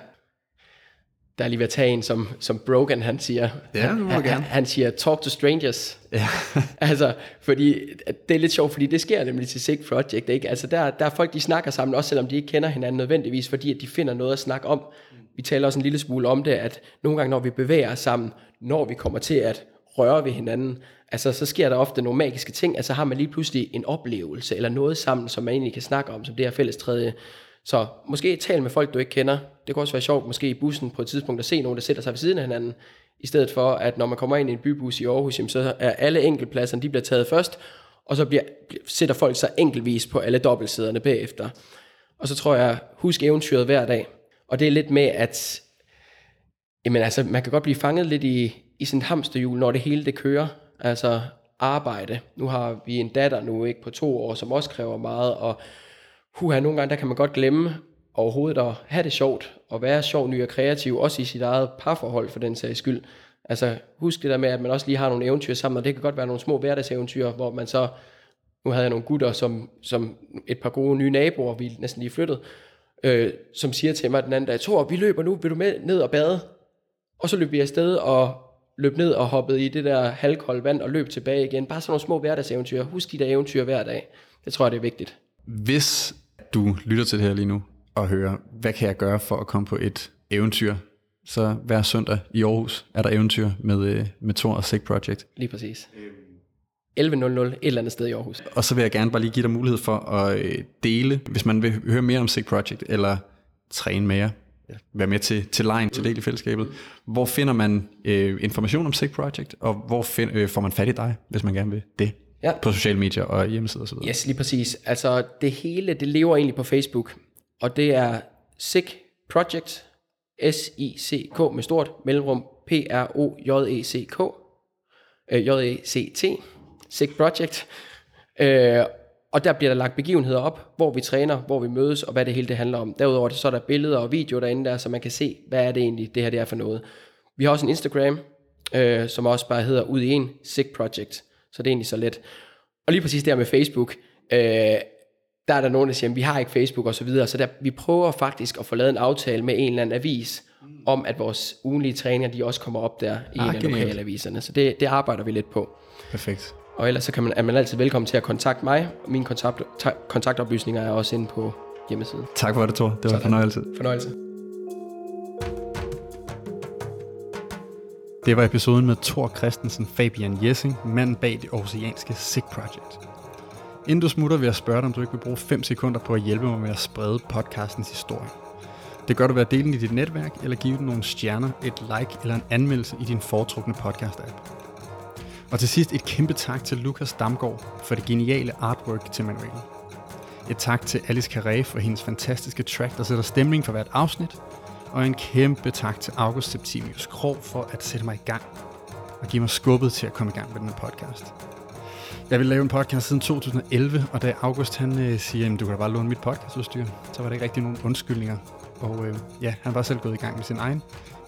Der er lige ved at tage en, som, som Brogan, han siger. Ja, han, han, han siger, talk to strangers. Ja. Altså, fordi det er lidt sjovt, fordi det sker nemlig til SICK Project, ikke? Altså, der, der er folk, de snakker sammen, også selvom de ikke kender hinanden nødvendigvis, fordi at de finder noget at snakke om. Vi taler også en lille smule om det, at nogle gange, når vi bevæger os sammen, når vi kommer til at røre ved hinanden, altså, så sker der ofte nogle magiske ting, altså har man lige pludselig en oplevelse, eller noget sammen, som man egentlig kan snakke om, som det her fælles tredje. Så måske tal med folk, du ikke kender. Det kan også være sjovt, måske i bussen på et tidspunkt, at se nogen, der sætter sig ved siden af hinanden, i stedet for, at når man kommer ind i en bybus i Aarhus, så er alle enkeltpladserne, de bliver taget først, og så bliver, sætter folk sig enkeltvis på alle dobbeltsæderne bagefter. Og så tror jeg, husk eventyret hver dag. Og det er lidt med, at jamen altså, man kan godt blive fanget lidt i, i sådan et hamsterhjul, når det hele det kører. Altså arbejde. Nu har vi en datter nu, ikke, på to år, som også kræver meget, og Huha, nogle gange der kan man godt glemme overhovedet at have det sjovt, og være sjov, ny og kreativ, også i sit eget parforhold for den sags skyld. Altså husk det der med, at man også lige har nogle eventyr sammen, og det kan godt være nogle små hverdagseventyr, hvor man så, nu havde jeg nogle gutter, som, som et par gode nye naboer, vi næsten lige flyttede, øh, som siger til mig den anden dag, Tor, vi løber nu, vil du med ned og bade? Og så løb vi afsted, og løb ned og hoppede i det der halvkoldt vand og løb tilbage igen. Bare sådan nogle små hverdagseventyr. Husk de der eventyr hver dag. Det tror jeg, det er vigtigt. Hvis du lytter til det her lige nu og hører, hvad kan jeg gøre for at komme på et eventyr? Så hver søndag i Aarhus er der eventyr med, med Tor og SICK Project. Lige præcis. elleve nul nul et eller andet sted i Aarhus. Og så vil jeg gerne bare lige give dig mulighed for at dele, hvis man vil høre mere om SICK Project, eller træne mere, være med til, til lejen, til del i fællesskabet. Hvor finder man øh, information om SICK Project, og hvor find, øh, får man fat i dig, hvis man gerne vil det? Ja. På sociale medier og hjemmesider og så videre. Yes, lige præcis. Altså det hele, det lever egentlig på Facebook, og det er SICK Project, S I C K med stort mellemrum P R O J E C K, øh, J E C T, SICK Project, øh, og der bliver der lagt begivenheder op, hvor vi træner, hvor vi mødes, og hvad det hele det handler om. Derudover så er der billeder og videoer derinde der, så man kan se, hvad er det egentlig, det her det er for noget. Vi har også en Instagram, øh, som også bare hedder ud i en SICK Project, så det er egentlig så let. Og lige præcis der med Facebook, øh, der er der nogen, der siger, at vi har ikke Facebook og så videre, så der, vi prøver faktisk at få lavet en aftale med en eller anden avis, om at vores ugenlige træninger, de også kommer op der i ah, en af lokale aviserne. Så det, det arbejder vi lidt på. Perfekt. Og ellers så kan man, er man altid velkommen til at kontakte mig. Mine kontakt, ta- kontaktoplysninger er også inde på hjemmesiden. Tak for det, Tor. Det var en fornøjelse. fornøjelse. Det var episoden med Tor Christensen Fabian Jessing, manden bag det aarhusianske SICK Project. Inden du smutter, vil jeg spørge dig, om du ikke vil bruge fem sekunder på at hjælpe mig med at sprede podcastens historie. Det gør du ved at dele den i dit netværk, eller give den nogle stjerner, et like eller en anmeldelse i din foretrukne podcast-app. Og til sidst et kæmpe tak til Lukas Damgaard for det geniale artwork til manualen. Et tak til Alice Carré for hendes fantastiske track, der sætter stemning for hvert afsnit. Og en kæmpe tak til August Septimius Krog for at sætte mig i gang og give mig skubbet til at komme i gang med den her podcast. Jeg ville lave en podcast siden to tusind og elleve, og da August han øh, siger, at du kan da bare låne mit podcastudstyr, så var der ikke rigtig nogen undskyldninger. Og øh, ja, han var selv gået i gang med sin egen.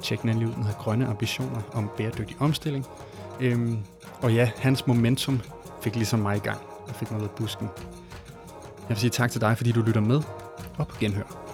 Tjek den endelig ud, den hedder Grønne Ambitioner om bæredygtig omstilling. Øhm, og ja, hans momentum fik ligesom mig i gang og fik mig ud af busken. Jeg vil sige tak til dig, fordi du lytter med, og på genhør.